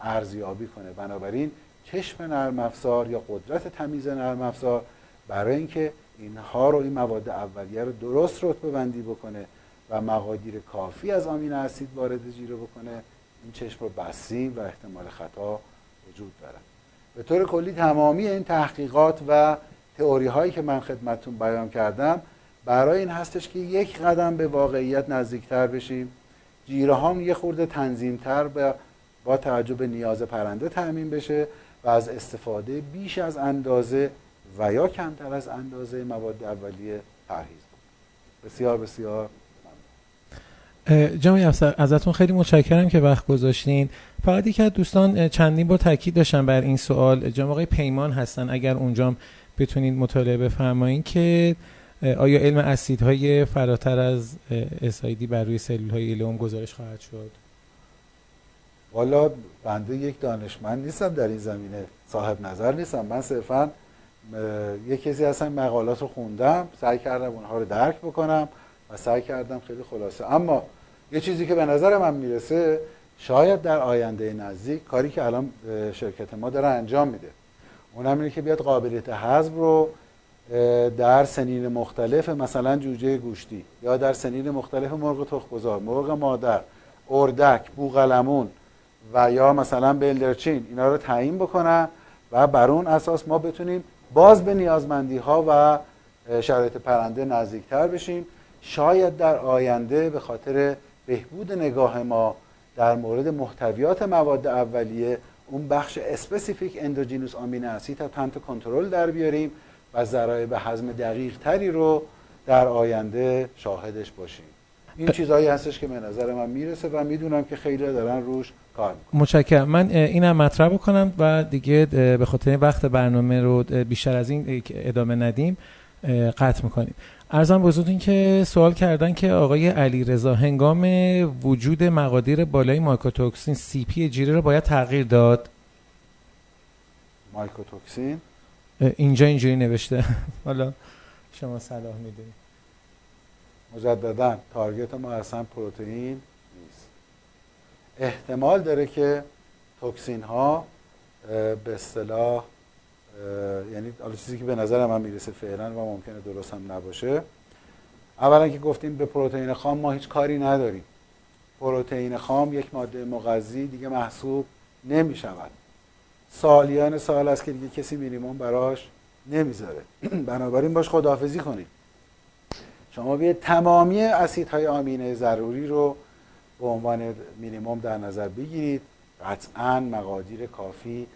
ارزیابی کنه. بنابراین چشم نرم افزار یا قدرت تمیز نرم افزار برای اینکه اینها رو، این مواد اولیه رو درست رتبه بندی بکنه و مقادیر کافی از آمینو اسید وارد جیره بکنه، این چشم رو بستیم و احتمال خطا وجود داره. به طور کلی تمامی این تحقیقات و تئوری هایی که من خدمتتون بیان کردم برای این هستش که یک قدم به واقعیت نزدیکتر بشیم، جیره هم یه خورده تنظیمتر با توجه به نیاز پرنده تأمین بشه و از استفاده بیش از اندازه و یا کمتر از اندازه مواد اولیه پرهیز کنیم. بسیار بسیار جناب افسر ازتون خیلی متشکرم که وقت گذاشتین. فقط یک از دوستان چندین بار تاکید داشتن بر این سوال، جناب آقای پیمان هستن، اگر اونجا بتونید مطالعه بفرمایید که آیا علم اسیدهای فراتر از SID بر روی سلول‌های لم گزارش خواهد شد؟ والا بنده یک دانشمند نیستم، در این زمینه صاحب نظر نیستم، من صرفاً یک کسی هستم مقالات رو خوندم، سعی کردم اونها رو درک بکنم و سعی کردم خیلی خلاصه. اما یه چیزی که به نظر من میرسه شاید در آینده نزدیک کاری که الان شرکت ما داره انجام میده اونم اینه که بیاد قابلیت هضم رو در سنین مختلف مثلا جوجه گوشتی یا در سنین مختلف مرغ تخم‌گذار، مرغ مادر، اردک، بوقلمون و یا مثلا بلدرچین اینا رو تعیین بکنن و بر اون اساس ما بتونیم باز به نیازمندی ها و شرایط پرنده نزدیکتر بشیم. شاید در آینده به خاطر بهبود نگاه ما در مورد محتویات مواد اولیه اون بخش اسپسیفیک اندوجینوس آمینو اسید تا تحت کنترل در بیاریم و ذرایع به هضم دقیق تری رو در آینده شاهدش باشیم. این چیزایی هستش که به نظر من میرسه و میدونم که خیلی دارن روش کار میکنن. متشکرم. من اینم مطرح بکنم و دیگه به خاطر وقت برنامه رو بیشتر از این ادامه ندیم، قطع میکنیم. عرضم به حضورتون که سوال کردن که آقای علیرضا هنگام وجود مقادیر بالای مایکوتوکسین CP جیره رو باید تغییر داد؟ مایکوتوکسین اینجا اینجوری نوشته، حالا شما صلاح میدونید. مجددا تارگت ما اصلا پروتئین نیست، احتمال داره که توکسین ها به اصطلاح، یعنی چیزی که به نظر من میرسه فعلا و ممکنه درست هم نباشه، اولا که گفتیم به پروتئین خام ما هیچ کاری نداریم، پروتئین خام یک ماده مغذی دیگه محسوب نمیشود، سالیان سال است که دیگه کسی مینیمم براش نمیذاره. بنابراین باش خداحافظی کنید. شما بیاید تمامی اسیدهای آمینه ضروری رو به عنوان مینیمم در نظر بگیرید، قطعاً مقادیر کافی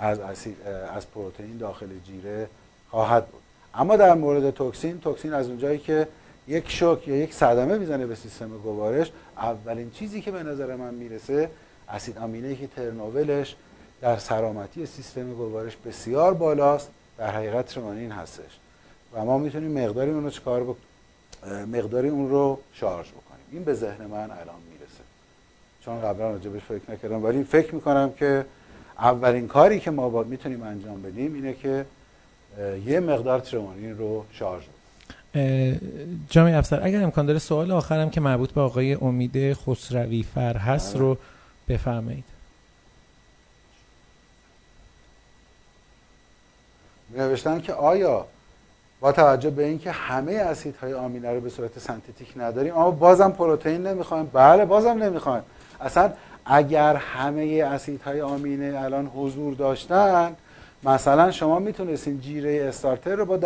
از پروتئین داخل جیره خواهد بود. اما در مورد توکسین از اونجایی که یک شوک یا یک صدمه میزنه به سیستم گوارش، اولین چیزی که به نظر من میرسه اسید آمینه‌ای که ترنولش در سلامتی سیستم گوارش بسیار بالاست، در حقیقت این هستش و ما میتونیم مقداری اون رو شارژ بکنیم. این به ذهن من الان میرسه، چون قبلا راجبش فکر نکردم، ولی فکر میکنم که اولین کاری که ما میتونیم انجام بدیم اینه که یه مقدار ترمانین رو شارژ بدیم. جناب افسر اگر امکان داره سوال آخرم که مربوط به آقای امید خسروی فر هست رو بفرمایید. نوشتن که آیا با توجه به اینکه همه اسیدهای آمینه رو به صورت سنتتیک نداریم اما بازم پروتئین نمیخوایم؟ بله بازم نمیخوایم. اصلا اگر همه اسیدهای آمینه الان حضور داشتن، مثلا شما میتونستین جیره استارتر رو با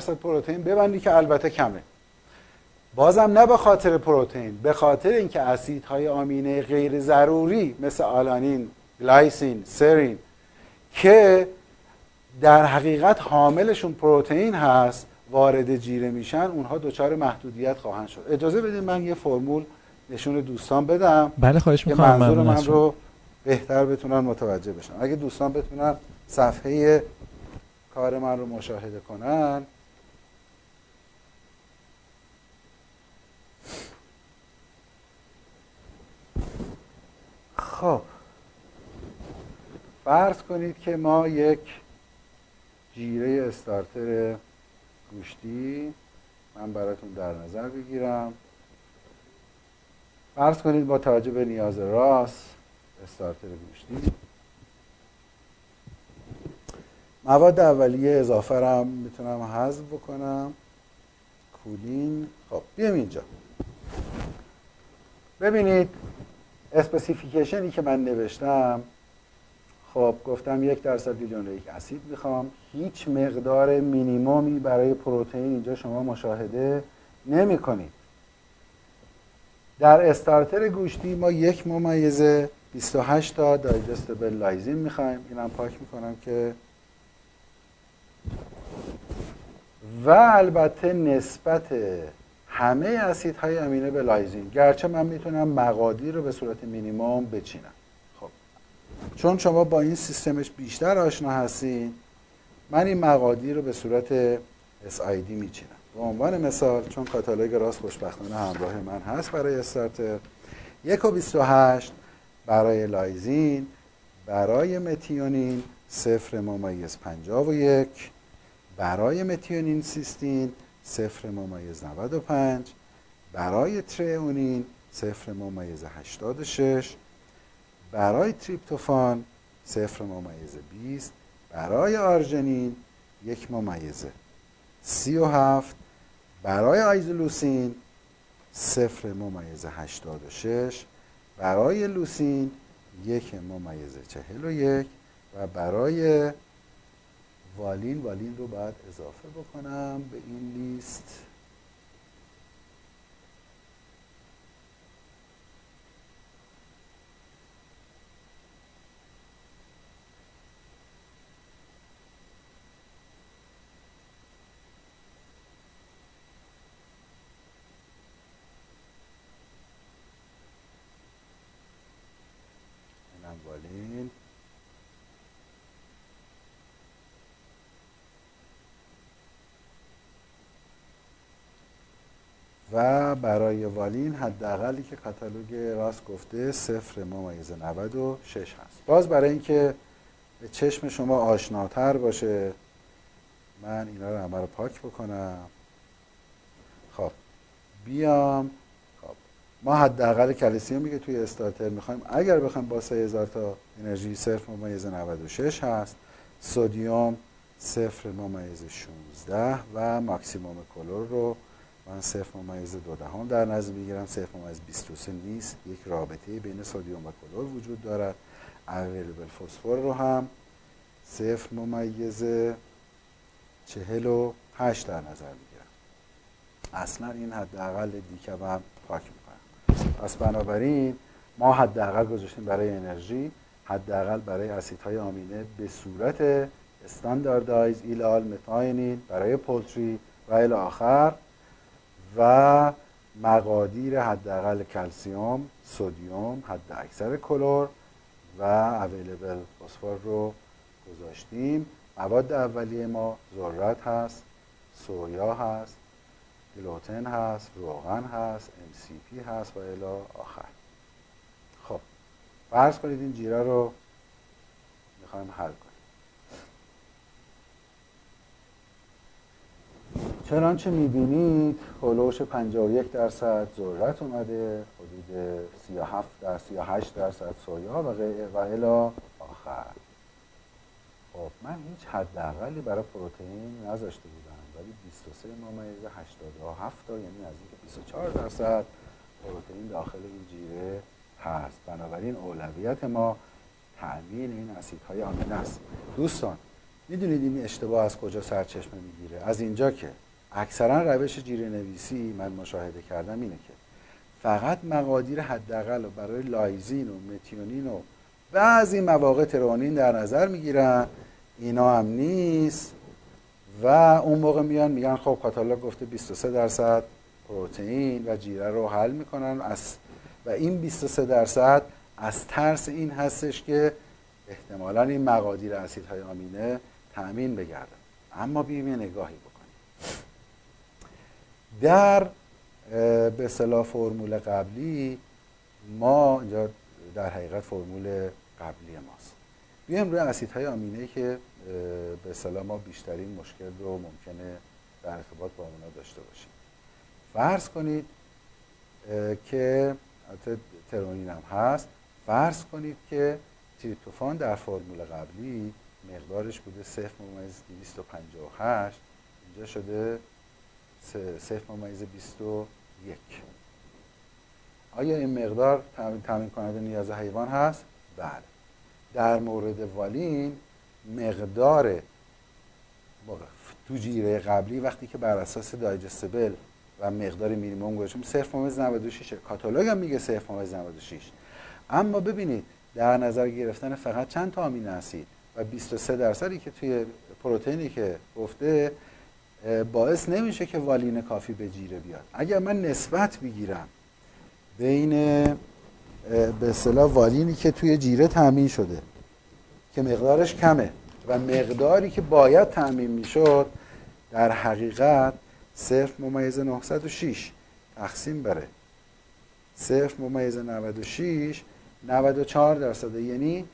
12% پروتئین ببندی که البته کمه، بازم نه به خاطر پروتئین، به خاطر اینکه اسیدهای آمینه غیر ضروری مثل آلانین، گلایسین، سرین که در حقیقت حاملشون پروتئین هست وارد جیره میشن، اونها دچار محدودیت خواهند شد. اجازه بدین من یه فرمول نشون دوستان بدم. بله خواهش می‌کنم، منظور من رو بهتر بتونن متوجه بشن. اگه دوستان بتونن صفحه کار من رو مشاهده کنن، خب فرض کنید که ما یک جیره استارتر گوشتی من براتون در نظر بگیرم. فرض کنید با توجه به نیاز راس استارتر گوشتی، مواد اولیه اضافه را میتونم حذف بکنم، کولین. خب بیایم اینجا ببینید اسپسیفیکیشنی که من نوشتم. خب گفتم 1% یک اسید میخوام، هیچ مقدار مینیمومی برای پروتئین اینجا شما مشاهده نمی کنید. در استارتر گوشتی ما 1.28 تا دایجستبل لایزین میخوایم، اینم پاک میکنم که، و البته نسبت همه اسیدهای امینه به لایزین، گرچه من میتونم مقادیر رو به صورت مینیمم بچینم. خب چون شما با این سیستمش بیشتر آشنا هستین، من این مقادیر رو به صورت SID میچینم. به عنوان مثال، چون کاتالوگ راس خوشبختانه همراه من هست برای استارتر، 1.28 برای لایزین، برای متیونین 0.51، برای متیونین سیستین 0.95، برای تریونین 0.86، برای تریپتوفان 0.20، برای آرژنین 1.37، برای آیزولوسین 0.86، برای لوسین 1.41 و برای والین رو باید اضافه بکنم به این لیست. اینم والین. و برای والین حداقلی که کاتالوگ راست گفته 0.96 هست. باز برای اینکه به چشم شما آشناتر باشه، من اینا رو همه رو پاک بکنم. خب بیام، خب ما حداقل کلسیم میگه توی استارتر میخوایم، اگر بخوام با 3000 تا انرژی 0.96 هست، سدیم 0.16 و ماکسیموم کلر رو من 0.2 در نظر میگیرم. 0.23 نیست، یک رابطه بین سدیم و کلر وجود دارد. اویلیبل فسفر رو هم 0.48 در نظر میگیرم. اصلا این حداقل دیکب هم پاک میکنم. پس بنابراین ما حداقل گذاشتیم برای انرژی، حداقل برای اسیدهای آمینه به صورت استانداردایز ایلال متاینین برای پولتری و الی آخر، و مقادیر حداقل کلسیم، سدیم، حد اکثر کلر و اویلیبل فسفر رو گذاشتیم. مواد اولیه ما ذرت هست، سویا هست، گلوتن هست، روغن هست، MCP هست و الی آخر. خب فرض کنید این جیره رو میخوایم حل کنیم. چنانچه میبینید هلوش 51% ذرت اومده، حدود 37-38% سویا و غیره و الی آخر. خب من هیچ حداقلی برای پروتئین نذاشته بودم، ولی 23.87 تا، یعنی نزدیک 24% پروتئین داخل این جیره هست. بنابراین اولویت ما تأمین این اسیدهای آمینه است. دوستان میدونید این اشتباه از کجا سرچشمه میگیره؟ از اینجا که اکثرا روش جیره نویسی من مشاهده کردم اینه که فقط مقادیر حداقل رو برای لایزین و متیونین و بعضی مواقع ترونین در نظر میگیرن، اینا هم نیست، و اون موقع میگن خب کاتالوگ گفته 23% پروتئین و جیره رو حل میکنن و این 23% از ترس این هستش که احتمالاً این مقادیر اسیدهای آمینه تأمین بگردن. اما بیایم یه نگاهی بکنیم در به اصطلاح فرمول قبلی. ما اینجا در حقیقت فرمول قبلی ماست. بیایم روی اسیدهای آمینه‌ای که به اصطلاح ما بیشترین مشکل رو ممکنه در ارتباط با اونا داشته باشیم. فرض کنید که ترونین هم هست، فرض کنید که تریپتوفان در فرمول قبلی مقدارش بوده 0.258، اینجا شده 0.21. آیا این مقدار تامین کننده نیاز حیوان هست؟ بله. در مورد والین مقدار تو جیره قبلی وقتی که بر اساس دایجستبل و مقدار مینیمم گذاشتیم 0.96، کاتالوگ هم میگه 0.96. اما ببینید در نظر گرفتن فقط چند تا آمینه اسید و 23% که توی پروتئینی که گفته باعث نمیشه که والین کافی به جیره بیاد. اگر من نسبت بگیرم بین به اصطلاح والینی که توی جیره تامین شده که مقدارش کمه و مقداری که باید تامین میشد، در حقیقت 0.906 تقسیم بره 0.96 94%. یعنی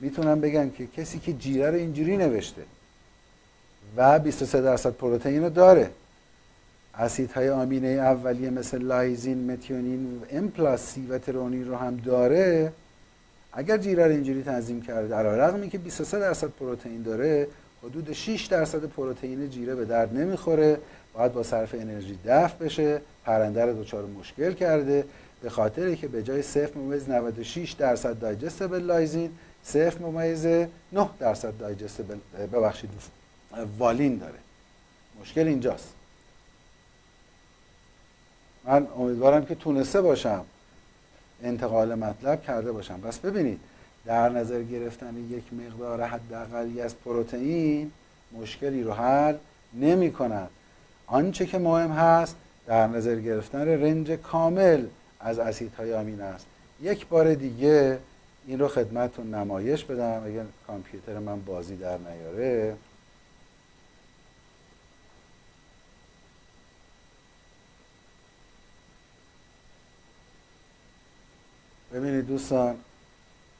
میتونم بگم که کسی که جیره رو اینجوری نوشته و 23% پروتئین رو داره، اسیدهای آمینه اولیه مثل لایزین، متیونین، امپلاسی و ترونین رو هم داره، اگر جیره رو اینجوری تنظیم کرده علیرغم اینکه 23% پروتئین داره، حدود 6% پروتئین جیره به درد نمیخوره، باید با صرف انرژی دفع بشه، پرنده رو دچار مشکل کرده، به خاطر که به جای 0.96% دایجستبل لایزین 0.9% دایجستبل ببخشید والین داره. مشکل اینجاست. من امیدوارم که تونسته باشم انتقال مطلب کرده باشم. بس ببینید در نظر گرفتن یک مقدار حداقلی از پروتئین مشکلی رو حل نمی کند. آنچه که مهم هست در نظر گرفتن رنج کامل از اسیدهای آمینه است. یک بار دیگه این رو خدمتتون نمایش بدم اگر کامپیوتر من بازی در نیاره. ببینید دوستان،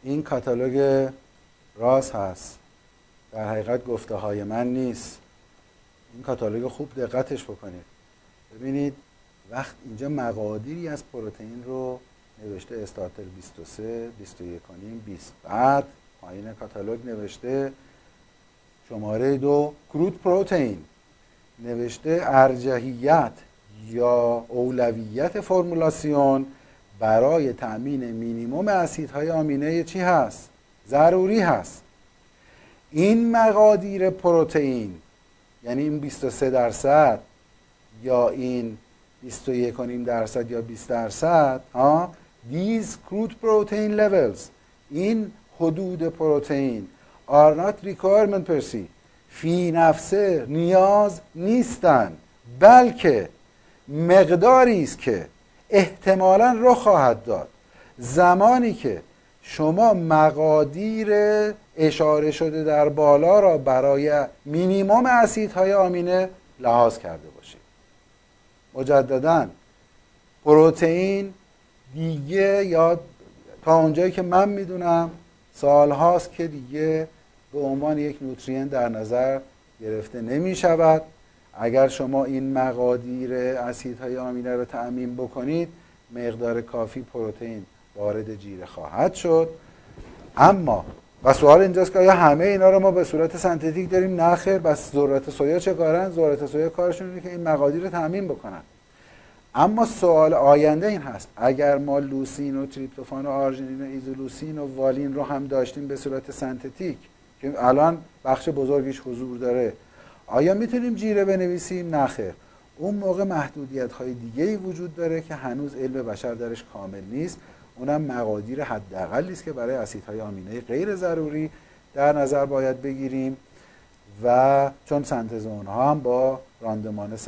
این کاتالوگ راز هست، در حقیقت گفته های من نیست. این کاتالوگ خوب دقتش بکنید. ببینید وقت اینجا مقادیری از پروتئین رو نوشته، استارتر 23 21.5 20. بعد پایین کاتالوگ نوشته شماره 2 کرود پروتئین، نوشته ارجحیت یا اولویت فرمولاسیون برای تأمین مینیمم اسیدهای آمینه چی هست؟ ضروری هست. این مقادیر پروتئین یعنی این 23% یا این 21.5% یا 20% ها، these crude protein levels، این حدود پروتئین are not requirement per se، فی نفسه، نیاز نیستند، بلکه مقداری است که احتمالاً رو خواهد داد زمانی که شما مقادیر اشاره شده در بالا را برای مینیمم اسیدهای آمینه لحاظ کرده باشید. مجدداً پروتئین دیگه، یا تا اونجایی که من میدونم سال هاست که دیگه به عنوان یک نوترین در نظر گرفته نمی شود. اگر شما این مقادیر اسیدهای آمینه رو تأمین بکنید، مقدار کافی پروتئین وارد جیره خواهد شد. اما و سوال اینجاست که آیا همه اینا رو ما به صورت سنتتیک داریم؟ نه خیر. بس ذرات سویا چه کارن؟ ذرات سویا کارشون اینه که این مقادیر رو تأمین بکنن. اما سوال آینده این هست، اگر ما لوسین و تریپتوفان و آرژینین و ایزولوسین و والین رو هم داشتیم به صورت سنتتیک که الان بخش بزرگیش حضور داره، آیا میتونیم جیره بنویسیم؟ نه خیر. اون موقع محدودیت‌های دیگه‌ای وجود داره که هنوز علم بشر درش کامل نیست. اونم مقادیر حداقلی است که برای اسیدهای آمینه غیر ضروری در نظر باید بگیریم، و چون سنتز اونها هم با راندمان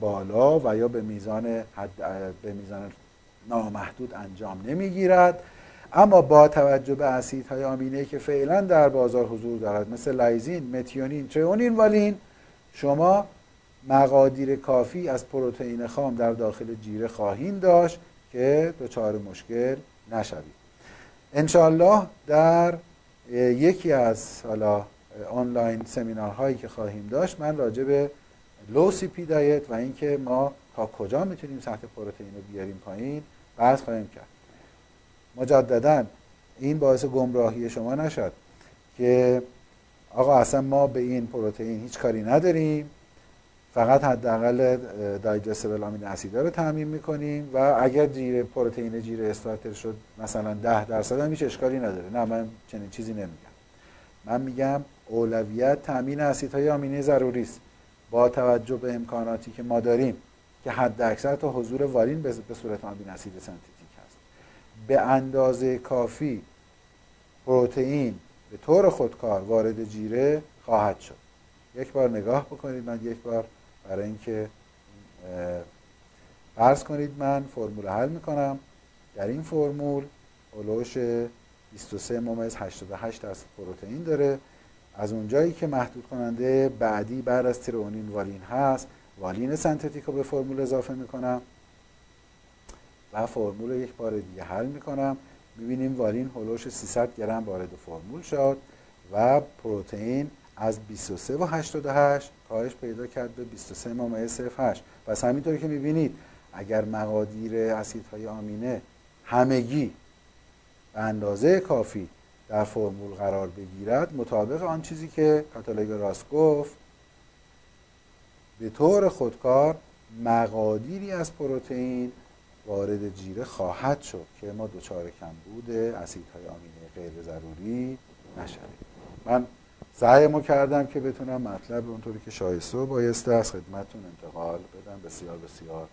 بالا و یا به میزان نامحدود انجام نمیگیرد. اما با توجه به اسیدهای آمینه که فعلا در بازار حضور دارد مثل لایزین، متیونین، ترئونین، والین، شما مقادیر کافی از پروتئین خام در داخل جیره خواهید داشت که دچار مشکل نشوید. انشالله در یکی از حالا آنلاین سمینارهایی که خواهیم داشت من راجع به لو سی پی دایت و اینکه ما تا کجا میتونیم سطح پروتئین رو بیاریم پایین بحث خواهیم کرد. مجدداً این باعث گمراهی شما نشد که آقا اصلا ما به این پروتئین هیچ کاری نداریم، فقط حداقل دایجستبل آمین اسیدا رو تامین میکنیم و اگر جیره پروتئین جیره استارتر شد مثلا 10% هم هیچ اشکالی نداره. نه، من چنین چیزی نمیگم. من میگم اولویت تامین اسیدهای آمینه ضروری است با توجه به امکاناتی که ما داریم که حد اکثر تا حضور والین به صورت آمین اسید سنتتیک هست. به اندازه کافی پروتئین به طور خودکار وارد جیره خواهد شد. یک بار نگاه بکنید، من یک بار برای اینکه فرض کنید من فرمول حل میکنم، در این فرمول علوش 23.88% پروتئین داره. از اونجایی که محدود کننده بعدی بعد از ترئونین والین هست، والین سنتتیک رو به فرمول اضافه میکنم و فرمول رو یک بار دیگه حل میکنم. میبینیم والین هولوش 300 گرم وارد فرمول شد و پروتئین از 23.88 کاهش پیدا کرد به 23.08. پس همینطوری که میبینید اگر مقادیر اسیدهای آمینه همگی به اندازه کافی در فرمول قرار بگیرد مطابق آن چیزی که کاتالوگ راس گفت، به طور خودکار مقادیری از پروتئین وارد جیره خواهد شد که ما دچار کمبود اسیدهای آمینه غیر ضروری نشویم. من سعیمو کردم که بتونم مطلب اونطوری که شایسته و بایسته از خدمتتون انتقال بدم. بسیار